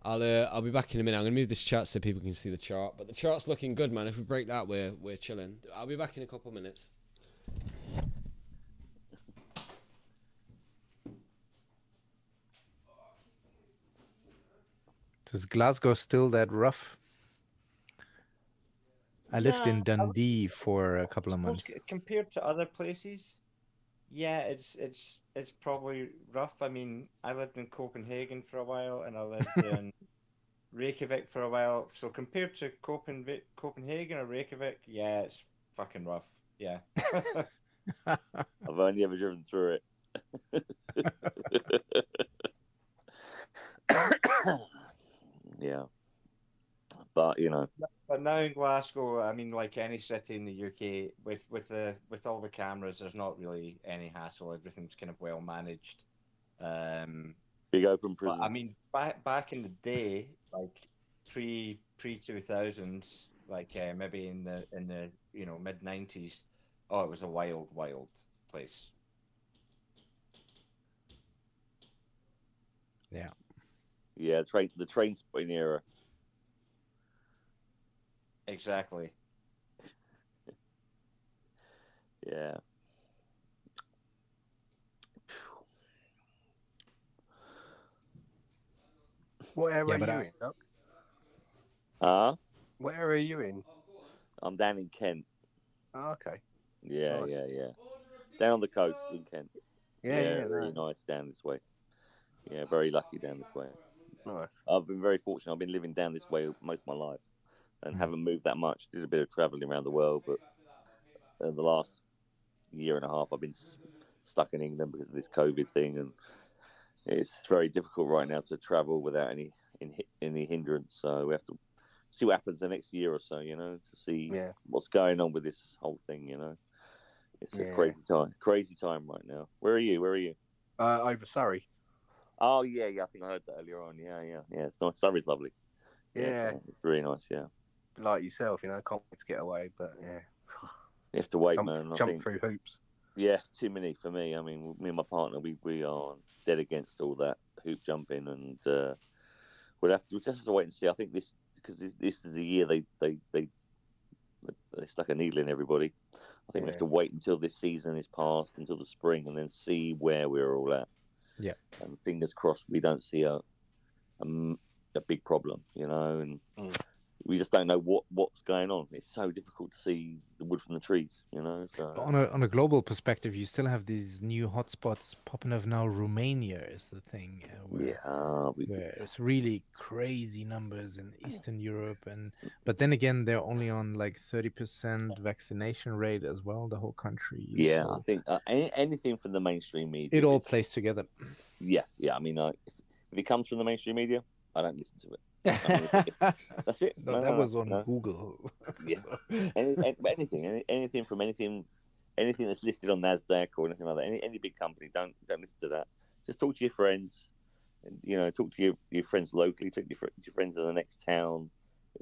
I'll uh, I'll be back in a minute. I'm gonna move this chart so people can see the chart. But the chart's looking good, man. If we break that, we're we're chilling. I'll be back in a couple of minutes. Is Glasgow still that rough? I lived yeah, in Dundee for a couple of months. Compared to other places, yeah, it's it's it's probably rough. I mean, I lived in Copenhagen for a while, and I lived in Reykjavik for a while. So compared to Copenhagen, Copenhagen or Reykjavik, yeah, it's fucking rough. Yeah. I've only ever driven through it. Yeah. But, you know. But now in Glasgow, I mean, like any city in the U K, with, with, the, with all the cameras, there's not really any hassle. Everything's kind of well managed. Um, Big open prison. But, I mean, back, back in the day, like pre, pre-two thousands, like uh, maybe in the, in the you know, mid nineties, oh, it was a wild, wild place. Yeah. Yeah, train, the train spotting era. Exactly. Yeah. What area yeah, are you I... in, Doc? Huh? What area are you in? I'm down in Kent. Oh, okay. Yeah, nice. yeah, yeah. Down on the coast in Kent. Yeah, yeah, yeah really right. nice down this way. Yeah, very lucky down this way. Nice. I've been very fortunate. I've been living down this way most of my life. And haven't moved that much. Did a bit of traveling around the world, but in the last year and a half, I've been stuck in England because of this COVID thing, and it's very difficult right now to travel without any any hindrance. So we have to see what happens the next year or so, you know, to see yeah. what's going on with this whole thing. You know, it's yeah. a crazy time, crazy time right now. Where are you? Where are you? Uh, over Surrey. Oh yeah, yeah. I think I heard that earlier on. Yeah, yeah, yeah. It's nice. Surrey's lovely. Yeah, yeah it's really nice. Yeah. Like yourself, you know, can't wait to get away, but yeah, you have to wait, jump, man. I jump think, through hoops. Yeah, too many for me. I mean, me and my partner, we we are dead against all that hoop jumping, and uh, we'll have to we'll just have to wait and see. I think this because this, this is a year they they they they stuck a needle in everybody. I think yeah. we have to wait until this season is passed, until the spring, and then see where we're all at. Yeah, and fingers crossed we don't see a a, a big problem, you know, and. Mm. We just don't know what, what's going on. It's so difficult to see the wood from the trees, you know. So. But on a on a global perspective, you still have these new hotspots popping up now. Romania is the thing. Uh, where, yeah, we... where it's really crazy numbers in Eastern Europe, and but then again, they're only on like thirty percent vaccination rate as well. The whole country. Yeah, so. I think uh, any, anything from the mainstream media. It all is... plays together. Yeah, yeah. I mean, uh, if, if it comes from the mainstream media, I don't listen to it. That's it. No, no, that no, was on no. Google. Yeah, any, any, anything, any, anything from anything, anything that's listed on NASDAQ or anything like that. Any any big company, don't don't listen to that. Just talk to your friends, and you know, talk to your, your friends locally. Talk to your, your friends in the next town,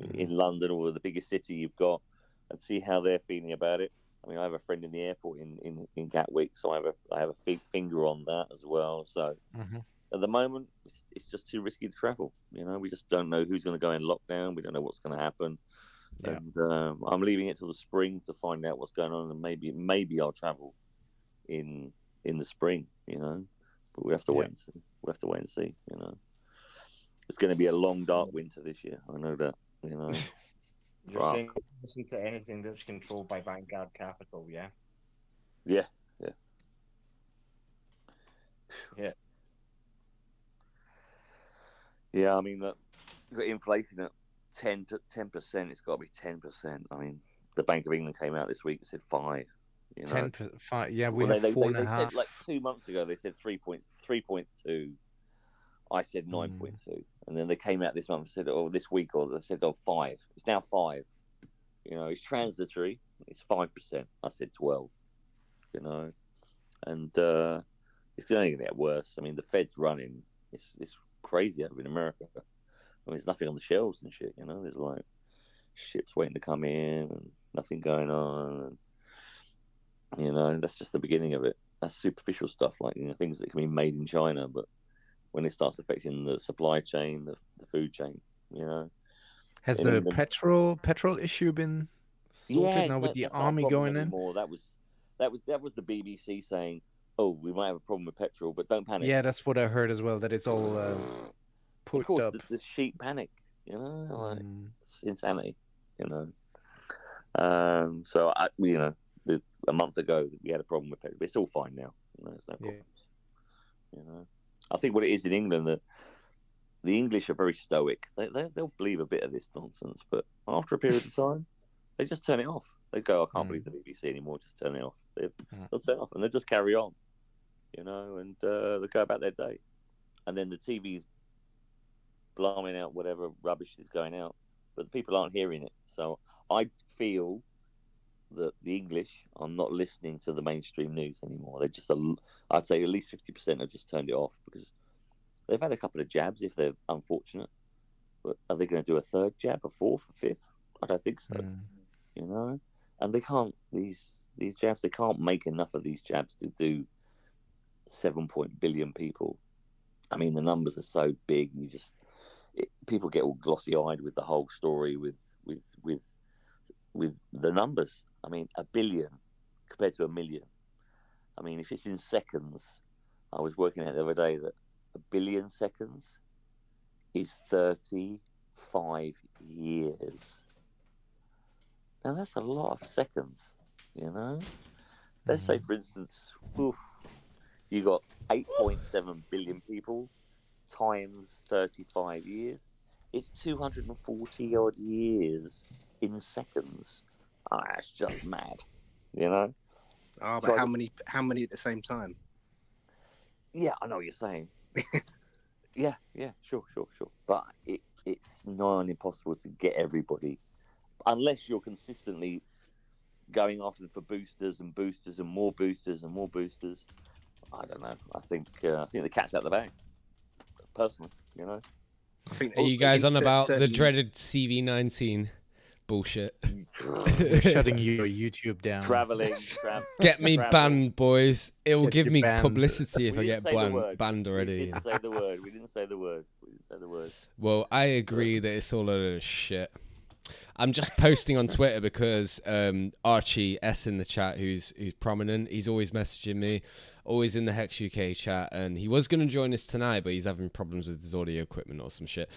mm. in London or the biggest city you've got, and see how they're feeling about it. I mean, I have a friend in the airport in in, in Gatwick, so I have a I have a big finger on that as well. So. Mm-hmm. At the moment, it's, it's just too risky to travel. You know, we just don't know who's going to go in lockdown. We don't know what's going to happen. Yeah. And um, I'm leaving it till the spring to find out what's going on, and maybe maybe I'll travel in in the spring. You know, but we have to yeah. wait and see. We have to wait and see. You know, it's going to be a long, dark winter this year. I know that. You know, you're wow. saying listen to anything that's controlled by Vanguard Capital. Yeah. Yeah. Yeah. Yeah. Yeah, I mean, look, you've got inflation at ten to ten percent. It's got to be ten percent. I mean, the Bank of England came out this week and said five. You know? Ten percent, five. Yeah, we well, have they, four they, and they a said, half. Like two months ago, they said three point three point two. I said nine point mm. two, and then they came out this month and said, "Oh, this week," or they said, "Oh, five." It's now five. You know, it's transitory. It's five percent. I said twelve. You know, and uh, it's only going to get worse. I mean, the Fed's running. It's it's. Crazy over in America. I mean, there's nothing on the shelves and shit, you know. There's like ships waiting to come in and nothing going on. And, you know, that's just the beginning of it. That's superficial stuff, like, you know, things that can be made in China, but when it starts affecting the supply chain, the, the food chain, you know. Has the England, petrol petrol issue been sorted yeah, now with not, the army going anymore. in? That was that was that was the B B C saying, oh, we might have a problem with petrol, but don't panic. Yeah, that's what I heard as well, that it's all uh, put up. Of course, up. The, the sheep panic, you know? Like, mm. It's insanity, you know? Um, so, I, you know, the, a month ago, we had a problem with petrol. It's all fine now. You know, it's no problems. Yeah. You know? I think what it is in England, that the English are very stoic. They, they, they'll believe a bit of this nonsense, but after a period of time, they just turn it off. They go, I can't mm. believe the B B C anymore, just turn it off. They, yeah. They'll turn it off, and they'll just carry on, you know, and uh, they'll go about their day. And then the T V's blowing out whatever rubbish is going out, but the people aren't hearing it. So I feel that the English are not listening to the mainstream news anymore. They just, I'd say at least fifty percent have just turned it off, because they've had a couple of jabs if they're unfortunate. But are they going to do a third jab, a fourth, a fifth? I don't think so. Mm. You know? And they can't, these these jabs, they can't make enough of these jabs to do seven point billion people. I mean, the numbers are so big. You just, it, people get all glossy-eyed with the whole story with, with, with, with the numbers. I mean, a billion compared to a million. I mean, if it's in seconds, I was working out the other day that a billion seconds is thirty-five years. Now, that's a lot of seconds, you know? Let's say, for instance, oof, you got eight point seven billion people times thirty-five years. It's two hundred forty odd years in seconds. Oh, that's just mad, you know? Oh, but so how I, many How many at the same time? Yeah, I know what you're saying. yeah, yeah, sure, sure, sure. But it, it's not impossible to get everybody, unless you're consistently going after them for boosters and boosters and more boosters and more boosters. I don't know. I think uh, I think the cat's out of the bag, personally, you know? I think. Are you guys on about the dreaded C V nineteen? Bullshit. We're shutting your YouTube down. Traveling. Tra get me traveling. Banned, boys. It will give me banned. Publicity if I get banned, banned already. We didn't say the word. We didn't say the word. We didn't say the word. Well, I agree that it's all a shit. I'm just posting on Twitter because um, Archie S in the chat, who's who's prominent, he's always messaging me, always in the Hex U K chat, and he was going to join us tonight, but he's having problems with his audio equipment or some shit.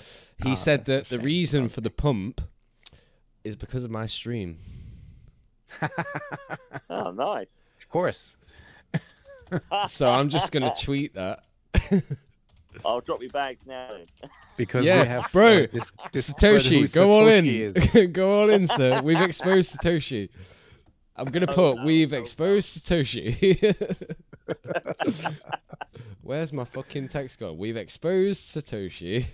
He oh, said that the reason for the pump is because of my stream. Oh, nice. Of course. So I'm just going to tweet that. I'll drop your bags now. Because yeah, we have bro, this, this Satoshi, go Satoshi all in. Go all in, sir. We've exposed Satoshi. I'm going to put, oh, no, we've no. exposed Satoshi. Where's my fucking text gone? We've exposed Satoshi.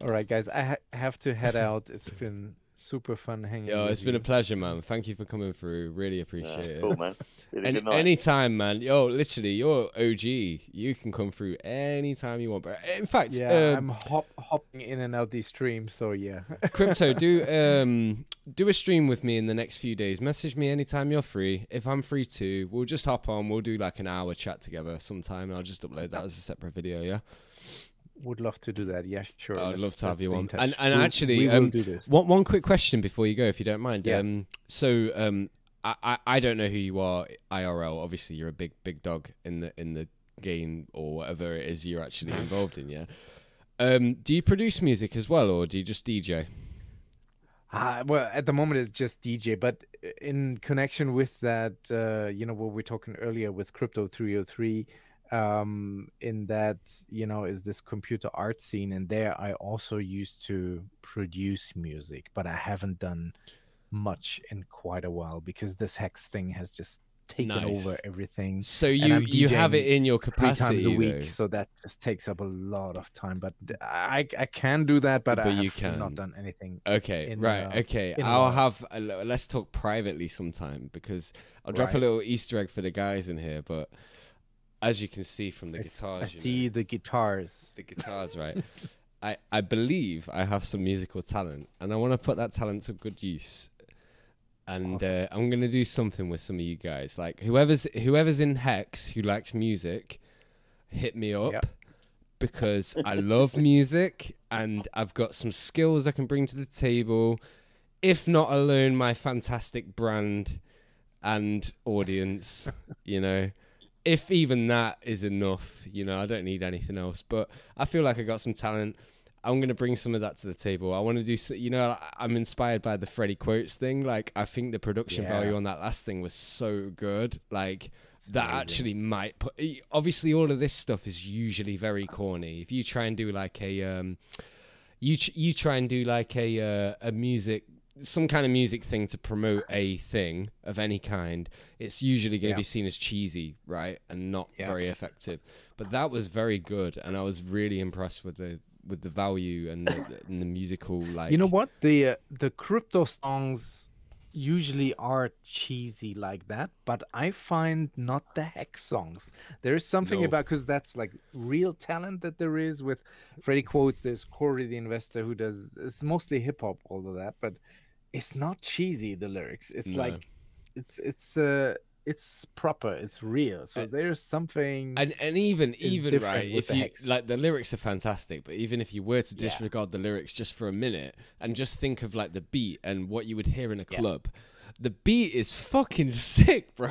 All right, guys, I ha have to head out. It's been super fun hanging out. Yo, it's been you. a pleasure, man. Thank you for coming through. Really appreciate yeah, it. Cool, man. Really any, anytime, man. Yo, literally, you're O G. You can come through anytime you want. But in fact, yeah, um, I'm hop hopping in and out these streams, so yeah. Crypto, do um do a stream with me in the next few days. Message me anytime you're free. If I'm free too, we'll just hop on. We'll do like an hour chat together sometime, and I'll just upload that as a separate video. Yeah. Would love to do that. Yeah, sure. I'd love to have you on. And, and we, actually, we um, do this. One, one quick question before you go, if you don't mind. Yeah. Um, so um, I, I don't know who you are I R L. Obviously, you're a big, big dog in the in the game or whatever it is you're actually involved in, yeah? Um, do you produce music as well, or do you just D J? Uh, well, at the moment, it's just D J. But in connection with that, uh, you know, what we were talking earlier with Crypto three oh three, um in that, you know, is this computer art scene, and there I also used to produce music, but I haven't done much in quite a while because this Hex thing has just taken nice. Over everything. So you you have it in your capacity three times a week though. So that just takes up a lot of time, but i i can do that, but, but I have you can. not done anything okay in, right uh, okay I'll my... have a, let's talk privately sometime, because I'll drop right. a little Easter egg for the guys in here, but as you can see from the I guitars, I you see know, the guitars. The guitars, right? I I believe I have some musical talent, and I want to put that talent to good use. And awesome. uh, I'm gonna do something with some of you guys, like whoever's whoever's in Hex who likes music, hit me up yep. because I love music, and I've got some skills I can bring to the table. If not, I learn my fantastic brand and audience, you know. If even that is enough, you know, I don't need anything else, but I feel like I got some talent. I'm going to bring some of that to the table. I want to do, so, you know, I'm inspired by the Freddie Quotes thing. Like, I think the production yeah. value on that last thing was so good. Like, that amazing. Actually might put, obviously all of this stuff is usually very corny. If you try and do like a um you you try and do like a uh, a music, some kind of music thing to promote a thing of any kind, it's usually going to yeah. be seen as cheesy, right, and not yeah. very effective. But that was very good, and I was really impressed with the with the value and the, and the musical, like, you know what, the uh, the crypto songs usually are cheesy like that, but I find not the hex songs. There is something no. about, because that's like real talent that there is with Freddie Quotes. There's Corey the Investor who does, it's mostly hip hop, all of that, but it's not cheesy, the lyrics. It's no. like it's it's uh it's proper, it's real. So and, there's something and and even even right, if you hex. like, the lyrics are fantastic, but even if you were to disregard yeah. the lyrics just for a minute and just think of like the beat and what you would hear in a yeah. club, the beat is fucking sick, bro.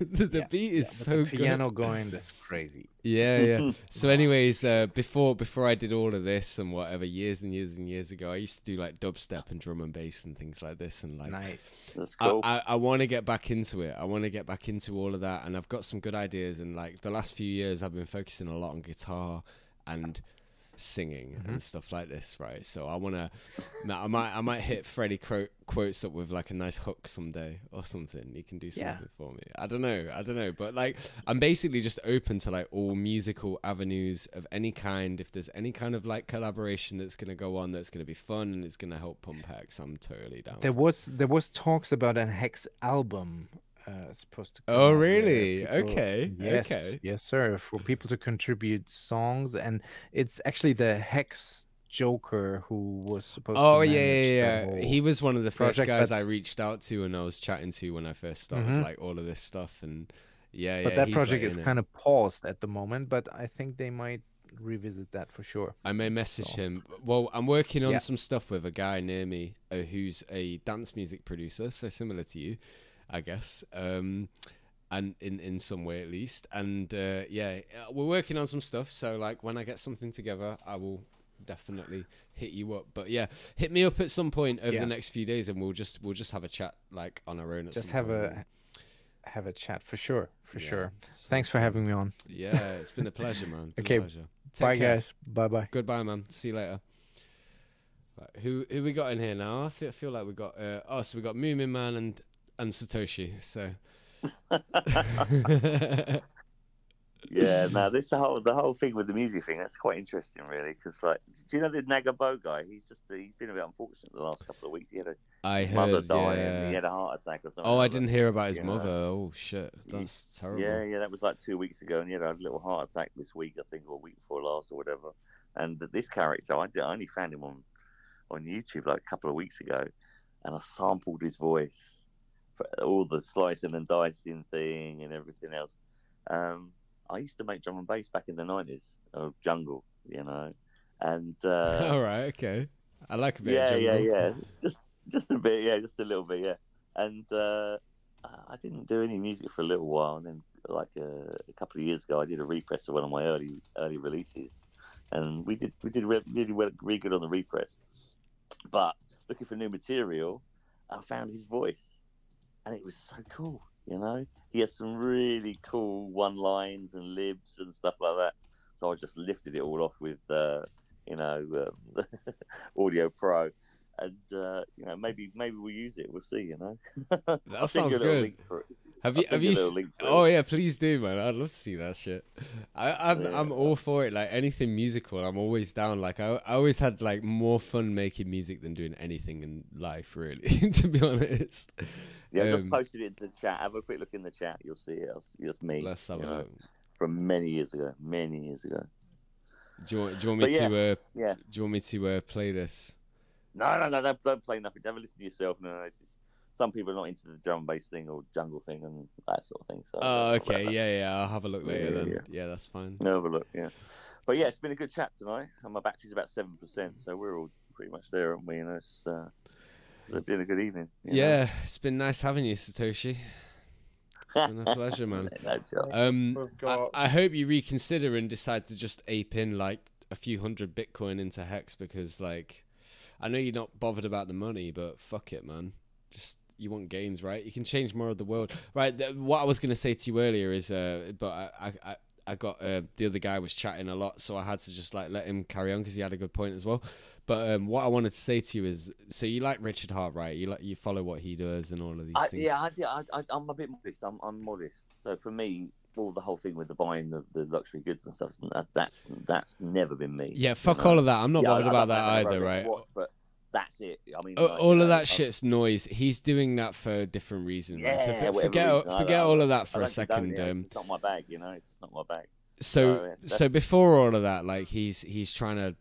the the yeah. beat is yeah, so the piano good. going, that's crazy. Yeah, yeah. So anyways, uh, before before I did all of this and whatever, years and years and years ago, I used to do like dubstep and drum and bass and things like this. And like, nice. That's cool. I, I, I want to get back into it. I want to get back into all of that, and I've got some good ideas. And like the last few years, I've been focusing a lot on guitar and singing mm-hmm. and stuff like this, right? So I want to now I might I might hit Freddie Quotes up with like a nice hook someday or something. You can do something yeah. for me. I don't know, I don't know, but like I'm basically just open to like all musical avenues of any kind. If there's any kind of like collaboration that's going to go on that's going to be fun and it's going to help pump Hex, I'm totally down. There was there was talks about a Hex album Uh, supposed to oh really people, okay yes okay. yes sir, for people to contribute songs, and it's actually the Hex Joker who was supposed oh, to oh yeah yeah, yeah. he was one of the first guys I reached out to and I was chatting to when I first started mm-hmm. like all of this stuff, and yeah but yeah, that project like, is kind of paused at the moment, but I think they might revisit that for sure. I may message so. him. Well, I'm working on yeah. some stuff with a guy near me uh, who's a dance music producer, so similar to you, I guess, um, and in, in some way at least. And uh, yeah, we're working on some stuff. So like when I get something together, I will definitely hit you up. But yeah, hit me up at some point over yeah. the next few days, and we'll just we'll just have a chat like on our own. At just some have point. a have a chat for sure, for yeah, sure. So thanks for having me on. Yeah, it's been a pleasure, man. Been okay, a pleasure. Bye care. guys. Bye bye. Goodbye, man. See you later. Right, who who we got in here now? I feel, feel like we got uh, oh, so we got Moomin Man and. And Satoshi, so yeah, no, this the whole the whole thing with the music thing, that's quite interesting, really, because like, do you know the Nagabo guy? He's just he's been a bit unfortunate the last couple of weeks. He had a I mother heard, die, yeah. and he had a heart attack or something. Oh, like I didn't that. hear about his you mother. Know? Oh shit, that's he, terrible. Yeah, yeah, that was like two weeks ago, and he had a little heart attack this week, I think, or week before last, or whatever. And this character, I, did, I only found him on on YouTube like a couple of weeks ago, and I sampled his voice. All the slicing and dicing thing and everything else. Um, I used to make drum and bass back in the nineties, or jungle, you know. And uh, all right, okay, I like a bit. Yeah, of jungle. yeah, yeah. Just, just a bit, yeah, just a little bit, yeah. And uh, I didn't do any music for a little while, and then like a, a couple of years ago, I did a repress of one of my early, early releases, and we did, we did really, really, really good on the repress. But looking for new material, I found his voice. And it was so cool, you know. He has some really cool one-lines and libs and stuff like that. So I just lifted it all off with, uh, you know, um, Audio Pro, and uh, you know, maybe maybe we'll use it. We'll see, you know. That sounds good. Have you? Have you? Oh yeah, please do, man. I'd love to see that shit. I, I'm yeah. I'm all for it. Like anything musical, I'm always down. Like I, I always had like more fun making music than doing anything in life, really. To be honest. Yeah, um, I just posted it in the chat. Have a quick look in the chat. You'll see it. It's me. Let's have a look. From many years ago. Many years ago. Do you want, do you want me yeah, to? Uh, yeah. Do you want me to uh, play this? No, no, no. Don't, don't play nothing. Never listen to yourself. No, no. It's just, some people are not into the drum and bass thing or jungle thing and that sort of thing. So. Oh, okay. Yeah, yeah. I'll have a look later yeah, then. Yeah. yeah, that's fine. I'll have a look. Yeah. But yeah, it's been a good chat tonight, and my battery's about seven percent, so we're all pretty much there, aren't we? You know, it's. Uh, It's been a good evening. Yeah, know? It's been nice having you, Satoshi. It's been a pleasure, man. No um, I, I hope you reconsider and decide to just ape in like a few hundred Bitcoin into Hex, because like I know you're not bothered about the money, but fuck it, man. Just you want gains, right? You can change more of the world, right? Th what I was going to say to you earlier is, uh, but I, I, I got uh, the other guy was chatting a lot, so I had to just like let him carry on because he had a good point as well. But um, what I wanted to say to you is, so you like Richard Hart, right? You like you follow what he does and all of these I, things. Yeah, I, I, I, I'm a bit modest. I'm, I'm modest. So for me, all the whole thing with the buying the, the luxury goods and stuff, that, that's that's never been me. Yeah, fuck you know? all of that. I'm not yeah, bothered I, I about that, that either, right? Watch, but that's it. I mean, like, all of that know, shit's I'm, noise. He's doing that for a different reason. Yeah, right? So forget reason. forget all of that for a second. It. Um, it's not my bag, you know. It's just not my bag. So no, that's, that's, so before all of that, like he's he's trying to,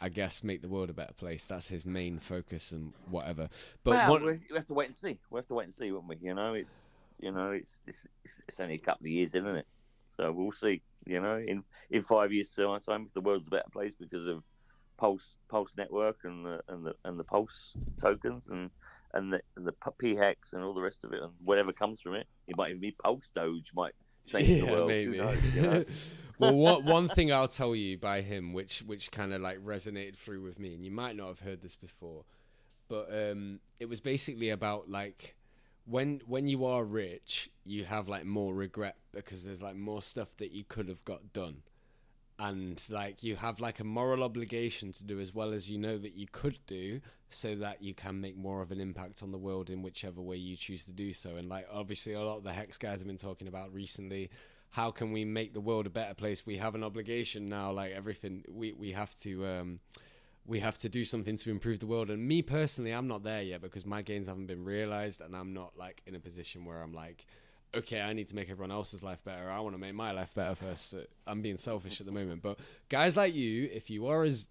I guess, make the world a better place. That's his main focus and whatever. But well, one, we have to wait and see. We have to wait and see, won't we? You know, it's you know, it's it's, it's only a couple of years in, isn't it? So we'll see. You know, in in five years to our time, if the world's a better place because of Pulse, Pulse Network, and the and the and the Pulse tokens, and and the and the P HEX and all the rest of it, and whatever comes from it, it might even be Pulse Doge, might change yeah, the world. Maybe. Who knows, you know? Well, what, one thing I'll tell you by him, which which kind of like resonated through with me, and you might not have heard this before, but um, it was basically about like when when you are rich, you have like more regret because there's like more stuff that you could have got done. And like you have like a moral obligation to do as well as you know that you could do so that you can make more of an impact on the world in whichever way you choose to do so. And like obviously a lot of the HEX guys have been talking about recently, how can we make the world a better place? We have an obligation now, like everything we, we have to um we have to do something to improve the world. And me personally, I'm not there yet because my gains haven't been realized and I'm not like in a position where I'm like, okay, I need to make everyone else's life better. I want to make my life better first. So I'm being selfish at the moment. But guys like you, if you are as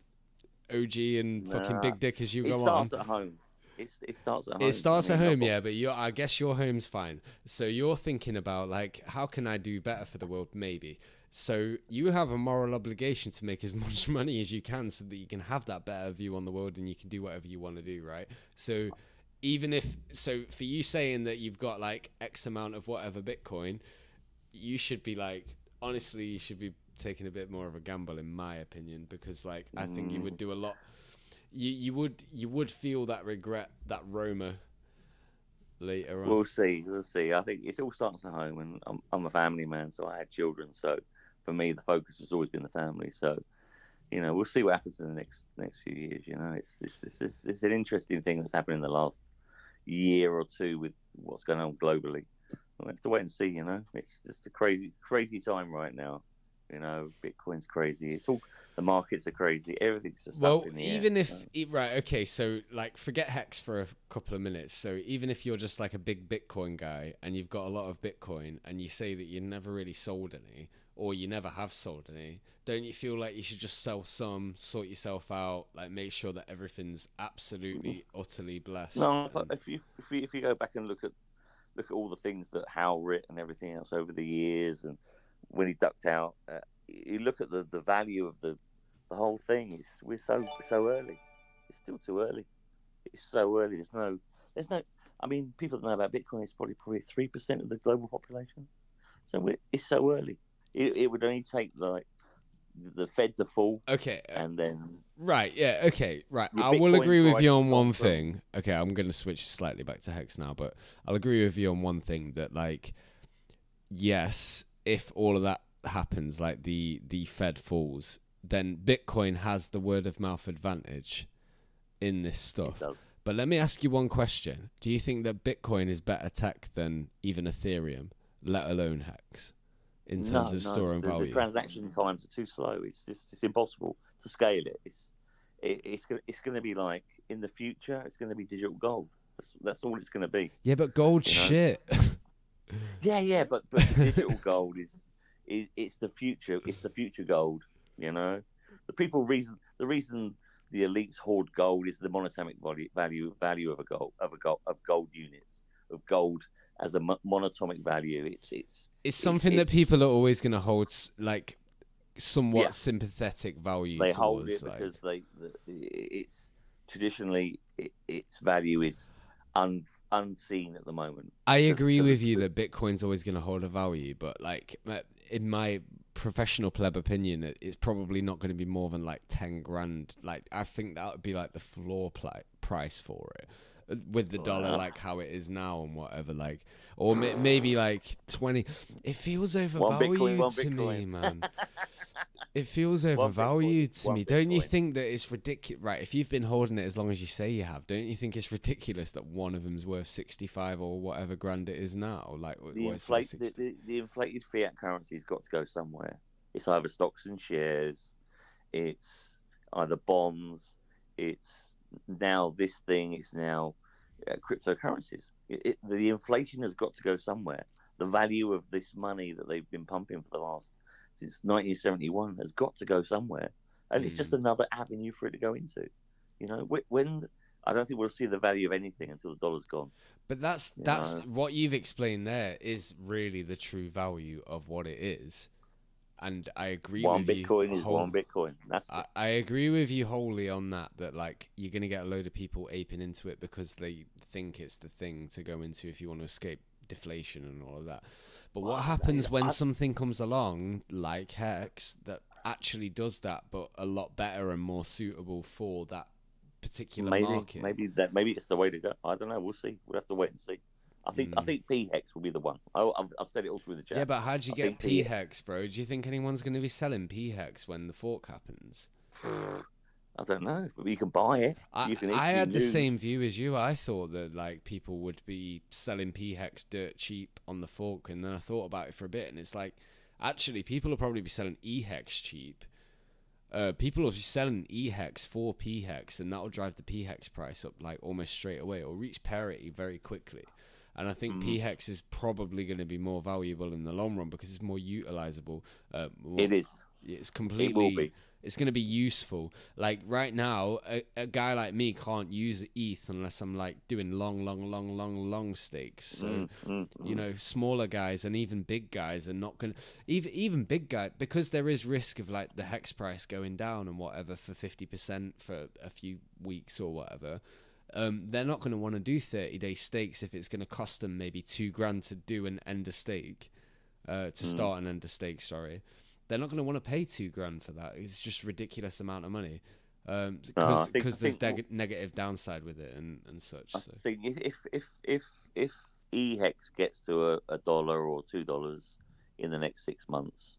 O G and nah, fucking big dick as you go on. It starts at home. It's, it starts at home. It starts at home, yeah, but you're, I guess your home's fine. So you're thinking about, like, how can I do better for the world? Maybe. So you have a moral obligation to make as much money as you can so that you can have that better view on the world and you can do whatever you want to do, right? So... Even if, so for you saying that you've got like X amount of whatever Bitcoin, you should be like, honestly, you should be taking a bit more of a gamble in my opinion, because like, I think you would do a lot. You, you would, you would feel that regret, that Roma later on. We'll see. We'll see. I think it all starts at home and I'm, I'm a family man. So I had children. So for me, the focus has always been the family. So, you know, we'll see what happens in the next, next few years. You know, it's, it's, it's, it's, it's an interesting thing that's happened in the last year or two with what's going on globally. We'll have to wait and see. You know, it's just a crazy crazy time right now. You know, Bitcoin's crazy, it's all, the markets are crazy, everything's just well up in the even air, if you know? Right, okay, so like forget HEX for a couple of minutes. So even if you're just like a big Bitcoin guy and you've got a lot of Bitcoin and you say that you never really sold any or you never have sold any, don't you feel like you should just sell some, sort yourself out, like make sure that everything's absolutely, utterly blessed? No, and... if, you, if you if you go back and look at look at all the things that Hal writ and everything else over the years, and when he ducked out, uh, you look at the the value of the the whole thing. It's we're so so early. It's still too early. It's so early. There's no there's no. I mean, people that know about Bitcoin, it's probably probably three percent of the global population. So we're, it's so early. It, it would only take like the Fed to fall. Okay. And then. Right. Yeah. Okay. Right. I will agree with you on one thing. Okay. I'm going to switch slightly back to HEX now, but I'll agree with you on one thing that like, yes, if all of that happens, like the, the Fed falls, then Bitcoin has the word of mouth advantage in this stuff. But let me ask you one question. Do you think that Bitcoin is better tech than even Ethereum, let alone HEX? In terms no, of no, storing the, value, the transaction times are too slow. It's just it's impossible to scale it. It's it, it's gonna it's gonna be like in the future. It's gonna be digital gold. That's that's all it's gonna be. Yeah, but gold you shit. yeah, yeah, but but digital gold is, is it's the future. It's the future gold. You know, the people reason the reason the elites hoard gold is the monatomic value value of a gold of a gold of gold units of gold. As a monatomic value, it's it's it's something it's, that people are always going to hold like somewhat yeah. sympathetic value. They towards, hold it like... because they the, it's traditionally it, its value is un, unseen at the moment. I agree so, so with the, you that Bitcoin's always going to hold a value, but like in my professional pleb opinion, it, it's probably not going to be more than like ten grand. Like I think that would be like the floor price for it. with the dollar, like how it is now and whatever, like, or maybe like twenty. It feels overvalued Bitcoin, to Bitcoin. me, man. It feels overvalued Bitcoin, to me. Bitcoin. Don't you think that it's ridiculous? Right, if you've been holding it as long as you say you have, don't you think it's ridiculous that one of them's worth sixty-five or whatever grand it is now? Like the, inflate, the, the, the inflated fiat currency's got to go somewhere. It's either stocks and shares, it's either bonds, it's now this thing, it's now uh, cryptocurrencies. It, it, the inflation has got to go somewhere. The value of this money that they've been pumping for the last since nineteen seventy-one has got to go somewhere, and mm. it's just another avenue for it to go into. You know, when I don't think we'll see the value of anything until the dollar's gone. But that's you that's know? what you've explained there is really the true value of what it is. And I agree one with Bitcoin you. Is whole, one Bitcoin. That's I, I agree with you wholly on that. That like you're gonna get a load of people aping into it because they think it's the thing to go into if you want to escape deflation and all of that. But well, what happens when I, something comes along like Hex that actually does that, but a lot better and more suitable for that particular maybe, market? Maybe that maybe it's the way to go. I don't know. We'll see. We'll have to wait and see. I think mm. I think P HEX will be the one. I, I've, I've said it all through the chat. Yeah, but how do you I get P HEX, bro? Do you think anyone's going to be selling P HEX when the fork happens? I don't know. You can buy it. I, you can I had new... the same view as you. I thought that like people would be selling P HEX dirt cheap on the fork, and then I thought about it for a bit, and it's like actually people will probably be selling E HEX cheap. Uh, people will be selling E HEX for P HEX, and that will drive the P HEX price up like almost straight away, or reach parity very quickly. And I think mm. P HEX is probably going to be more valuable in the long run because it's more utilizable. Uh, more, it is. It's completely. It will be. It's going to be useful. Like right now, a, a guy like me can't use E T H unless I'm like doing long, long, long, long, long stakes. So mm, mm, you know, smaller guys and even big guys are not going to even even big guy because there is risk of like the hex price going down and whatever for fifty percent for a few weeks or whatever. Um, they're not going to want to do thirty-day stakes if it's going to cost them maybe two grand to do an end a stake, uh, to mm. start an end a stake. Sorry, they're not going to want to pay two grand for that. It's just a ridiculous amount of money because um, no, because there's think, neg negative downside with it and and such. I so. think if if if if E HEX gets to a, a dollar or two dollars in the next six months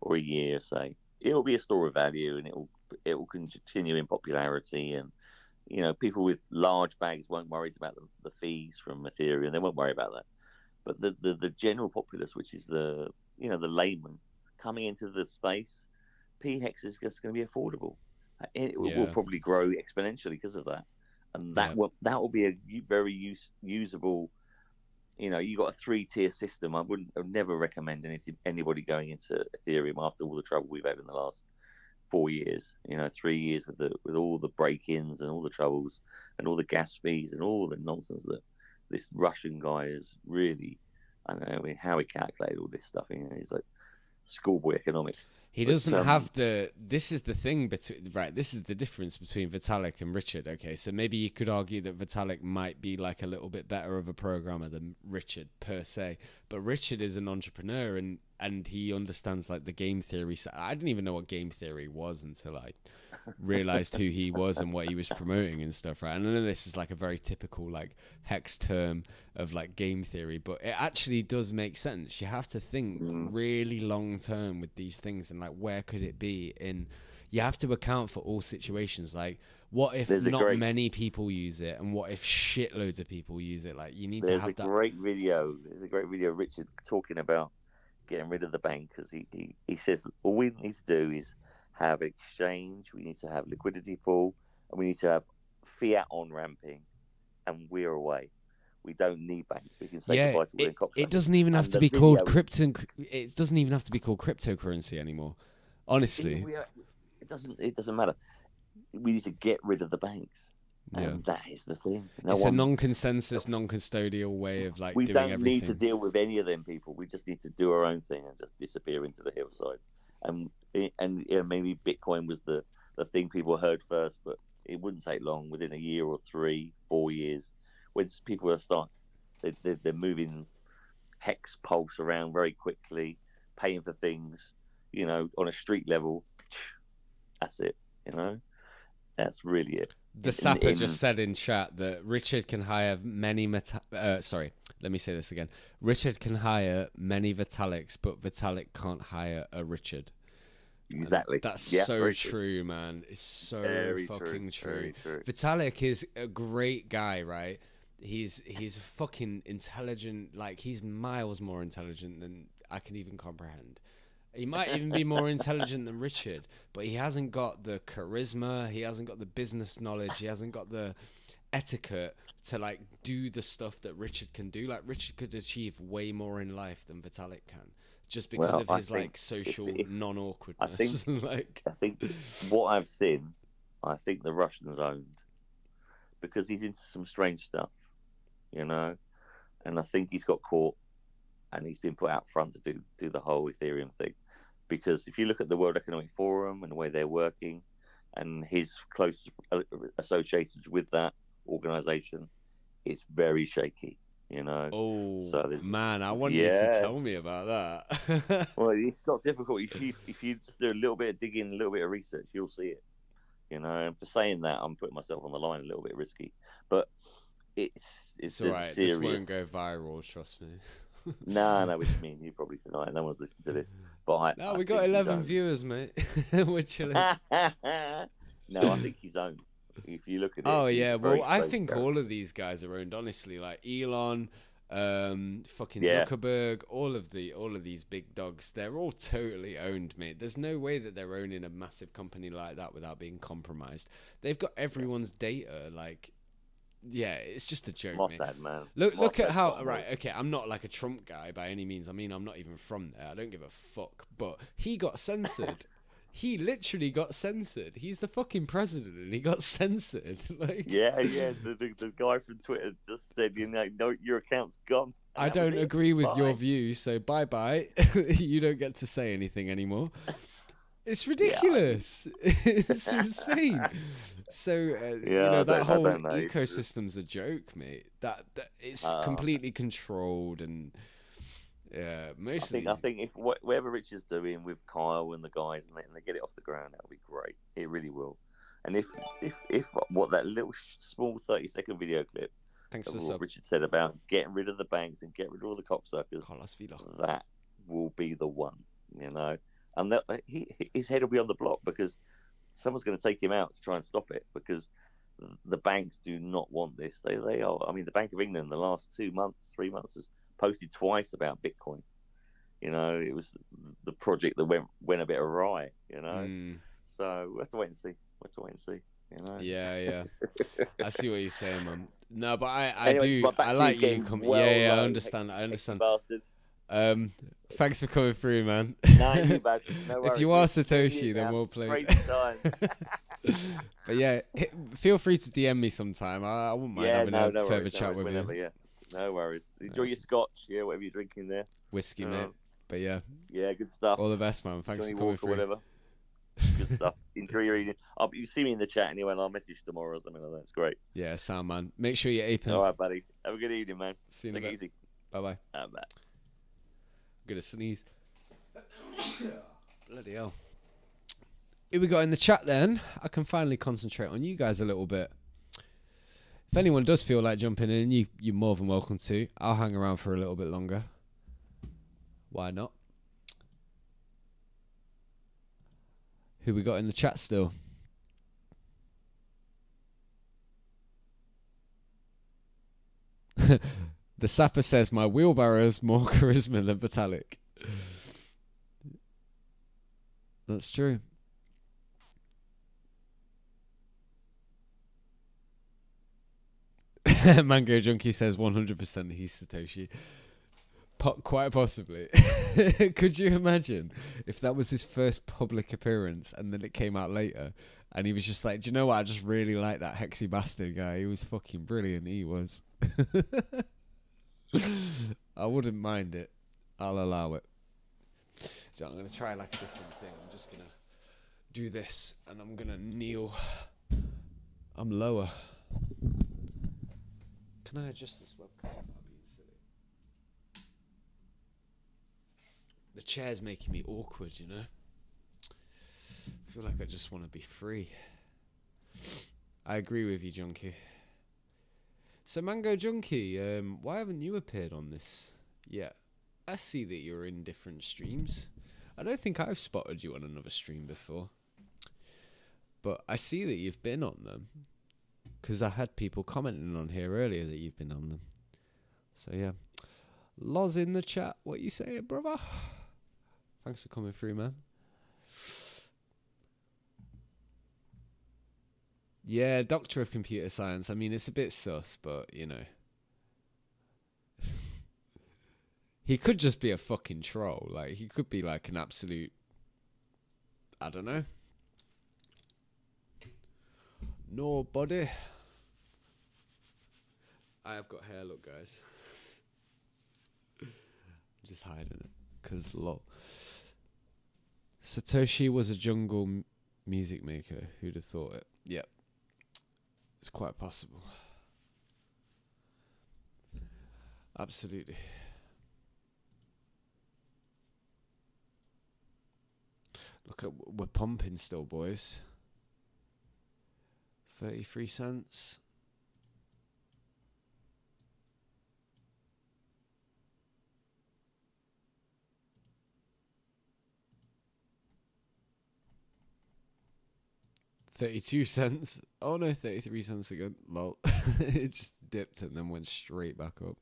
or a year, say, it'll be a store of value and it'll it will continue in popularity and. You know, people with large bags won't worry about the, the fees from Ethereum. They won't worry about that. But the, the, the general populace, which is the, you know, the layman coming into the space, P HEX is just going to be affordable. It yeah. will probably grow exponentially because of that. And that, yeah. will, that will be a very use, usable, you know, you've got a three-tier system. I wouldn't I would never recommend anything, anybody going into Ethereum after all the trouble we've had in the last four years, you know, three years with the with all the break-ins and all the troubles and all the gas fees and all the nonsense that this Russian guy is really, I don't know I mean, how he calculated all this stuff. You know, he's like schoolboy economics. He but, doesn't um, have the. This is the thing between right. This is the difference between Vitalik and Richard. Okay, so maybe you could argue that Vitalik might be like a little bit better of a programmer than Richard per se, but Richard is an entrepreneur and. And he understands like the game theory. I didn't even know what game theory was until I realized who he was and what he was promoting and stuff. Right. And I know this is like a very typical like hex term of like game theory, but it actually does make sense. You have to think really long term with these things and like where could it be in. You have to account for all situations. Like, what if There's not great... many people use it, and what if shitloads of people use it? Like, you need There's to have a that. Great video. There's a great video of Richard talking about. Getting rid of the bank because he, he, he says all we need to do is have exchange, we need to have liquidity pool, and we need to have fiat on-ramping, and we're away. We don't need banks. We can say yeah, goodbye to William Cox. It doesn't even have and to be called video... crypto. It doesn't even have to be called cryptocurrency anymore. Honestly, it, are, it doesn't. It doesn't matter. We need to get rid of the banks. Yeah. And that is the thing. No it's one... a non-consensus, non-custodial way of like. We doing don't everything. Need to deal with any of them people. We just need to do our own thing and just disappear into the hillsides. And and you know, maybe Bitcoin was the the thing people heard first, but it wouldn't take long. Within a year or three, four years, when people are start, they, they, they're moving hex pulse around very quickly, paying for things, you know, on a street level. That's it, you know. That's really it. The in, Sapper in... just said in chat that Richard can hire many... Meta uh, sorry, let me say this again. Richard can hire many Vitaliks, but Vitalik can't hire a Richard. Exactly. That's yeah, so true, true, man. It's so very fucking true. true. true. Vitalik is a great guy, right? He's he's fucking intelligent. Like, he's miles more intelligent than I can even comprehend. He might even be more intelligent than Richard, but he hasn't got the charisma. He hasn't got the business knowledge. He hasn't got the etiquette to, like, do the stuff that Richard can do. Like, Richard could achieve way more in life than Vitalik can, just because well, of his like social non-awkwardness. I, like... I think what I've seen, I think the Russians owned, because he's into some strange stuff, you know, and I think he's got caught and he's been put out front to do, do the whole Ethereum thing. Because if you look at the World Economic Forum and the way they're working and his close associated with that organization, it's very shaky. You know, oh so man, I want yeah. you to tell me about that. Well, it's not difficult. If you if you just do a little bit of digging, a little bit of research, you'll see it. You know, and for saying that, I'm putting myself on the line, a little bit risky, but it's it's, it's all right. Serious... This won't go viral, trust me. No, no, which me and you probably tonight. No one's listening to this, but I, no, I we got eleven viewers, mate. We're chilling. No, I think he's owned. If you look at it, oh yeah, well I think down. all of these guys are owned, honestly. Like Elon, um, fucking yeah. Zuckerberg, all of the all of these big dogs, they're all totally owned, mate. There's no way that they're owning a massive company like that without being compromised. They've got everyone's data, like, yeah, it's just a joke, mate. That, man. Look, look at how man. right. Okay, I'm not like a Trump guy by any means. I mean, I'm not even from there. I don't give a fuck. But he got censored. He literally got censored. He's the fucking president, and he got censored. Like, yeah, yeah. The, the the guy from Twitter just said, you know, no, your account's gone. And I don't agree with bye. your view, so bye bye. You don't get to say anything anymore. It's ridiculous. Yeah. It's insane. So uh, yeah, you know that whole know. ecosystem's a joke, mate. That, that it's uh, completely controlled and. Yeah, mostly. I think, I think if wh whatever Rich is doing with Kyle and the guys and they, and they get it off the ground, that'll be great. It really will. And if if if what that little small thirty second video clip, thanks for what sub. Richard said about getting rid of the banks and get rid of all the cocksuckers, that will be the one, you know. And that he, his head will be on the block because someone's going to take him out to try and stop it, because the banks do not want this. They they are. I mean, the Bank of England, the last two months, three months has posted twice about Bitcoin. You know, it was the project that went went a bit awry, you know. Mm. So we have to wait and see. We have to wait and see, you know. Yeah, yeah. I see what you're saying, man. No, but I, I Anyways, do I like you com well Yeah, yeah, I understand. I understand. Um thanks for coming through, man. No, you bad. No worries. If you are Satoshi, you, then we'll play. Great time. But yeah, feel free to D M me sometime. I, I wouldn't mind yeah, having no, a no further worries, chat no worries, with whenever, you. Yeah. No worries. Enjoy your scotch, yeah, whatever you're drinking there. Whiskey, um, mate. But yeah. Yeah, good stuff. All the best, man. Thanks Johnny for coming through. Whatever. Good stuff. Enjoy your evening. I'll, you see me in the chat anyway, and I'll message tomorrow or something like that. It's great. Yeah, sound, man. Make sure you're aping. All right, buddy. Have a good evening, man. See you in a bit. Take it easy. Bye-bye. I'm going to sneeze. Bloody hell. Here we go in the chat then. I can finally concentrate on you guys a little bit. If anyone does feel like jumping in, you, you're more than welcome to. I'll hang around for a little bit longer. Why not? Who we got in the chat still? The Sapper says, my wheelbarrow's more charisma than Vitalik. That's true. Mango Junkie says one hundred percent he's Satoshi. Po quite possibly. Could you imagine if that was his first public appearance and then it came out later and he was just like, do you know what? I just really like that Hexy Bastard guy. He was fucking brilliant. He was. I wouldn't mind it. I'll allow it. So I'm going to try like a different thing. I'm just going to do this and I'm going to kneel. I'm lower. Can I adjust this webcam? I'm being silly. The chair's making me awkward, you know? I feel like I just want to be free. I agree with you, Junkie. So Mango Junkie, um, why haven't you appeared on this yet? I see that you're in different streams. I don't think I've spotted you on another stream before. But I see that you've been on them. Because I had people commenting on here earlier that you've been on them. So yeah. Loz in the chat, what you saying, brother? Thanks for coming through, man. Yeah, Doctor of Computer Science. I mean, it's a bit sus, but, you know. He could just be a fucking troll. Like, he could be, like, an absolute... I don't know. Nobody. I have got hair, look, guys. I'm just hiding it. Because, lol. Satoshi was a jungle m music maker. Who'd have thought it? Yep. It's quite possible. Absolutely. Look, at, we're pumping still, boys. thirty-three cents. thirty-two cents. Oh no, thirty-three cents again. Lol. It just dipped and then went straight back up.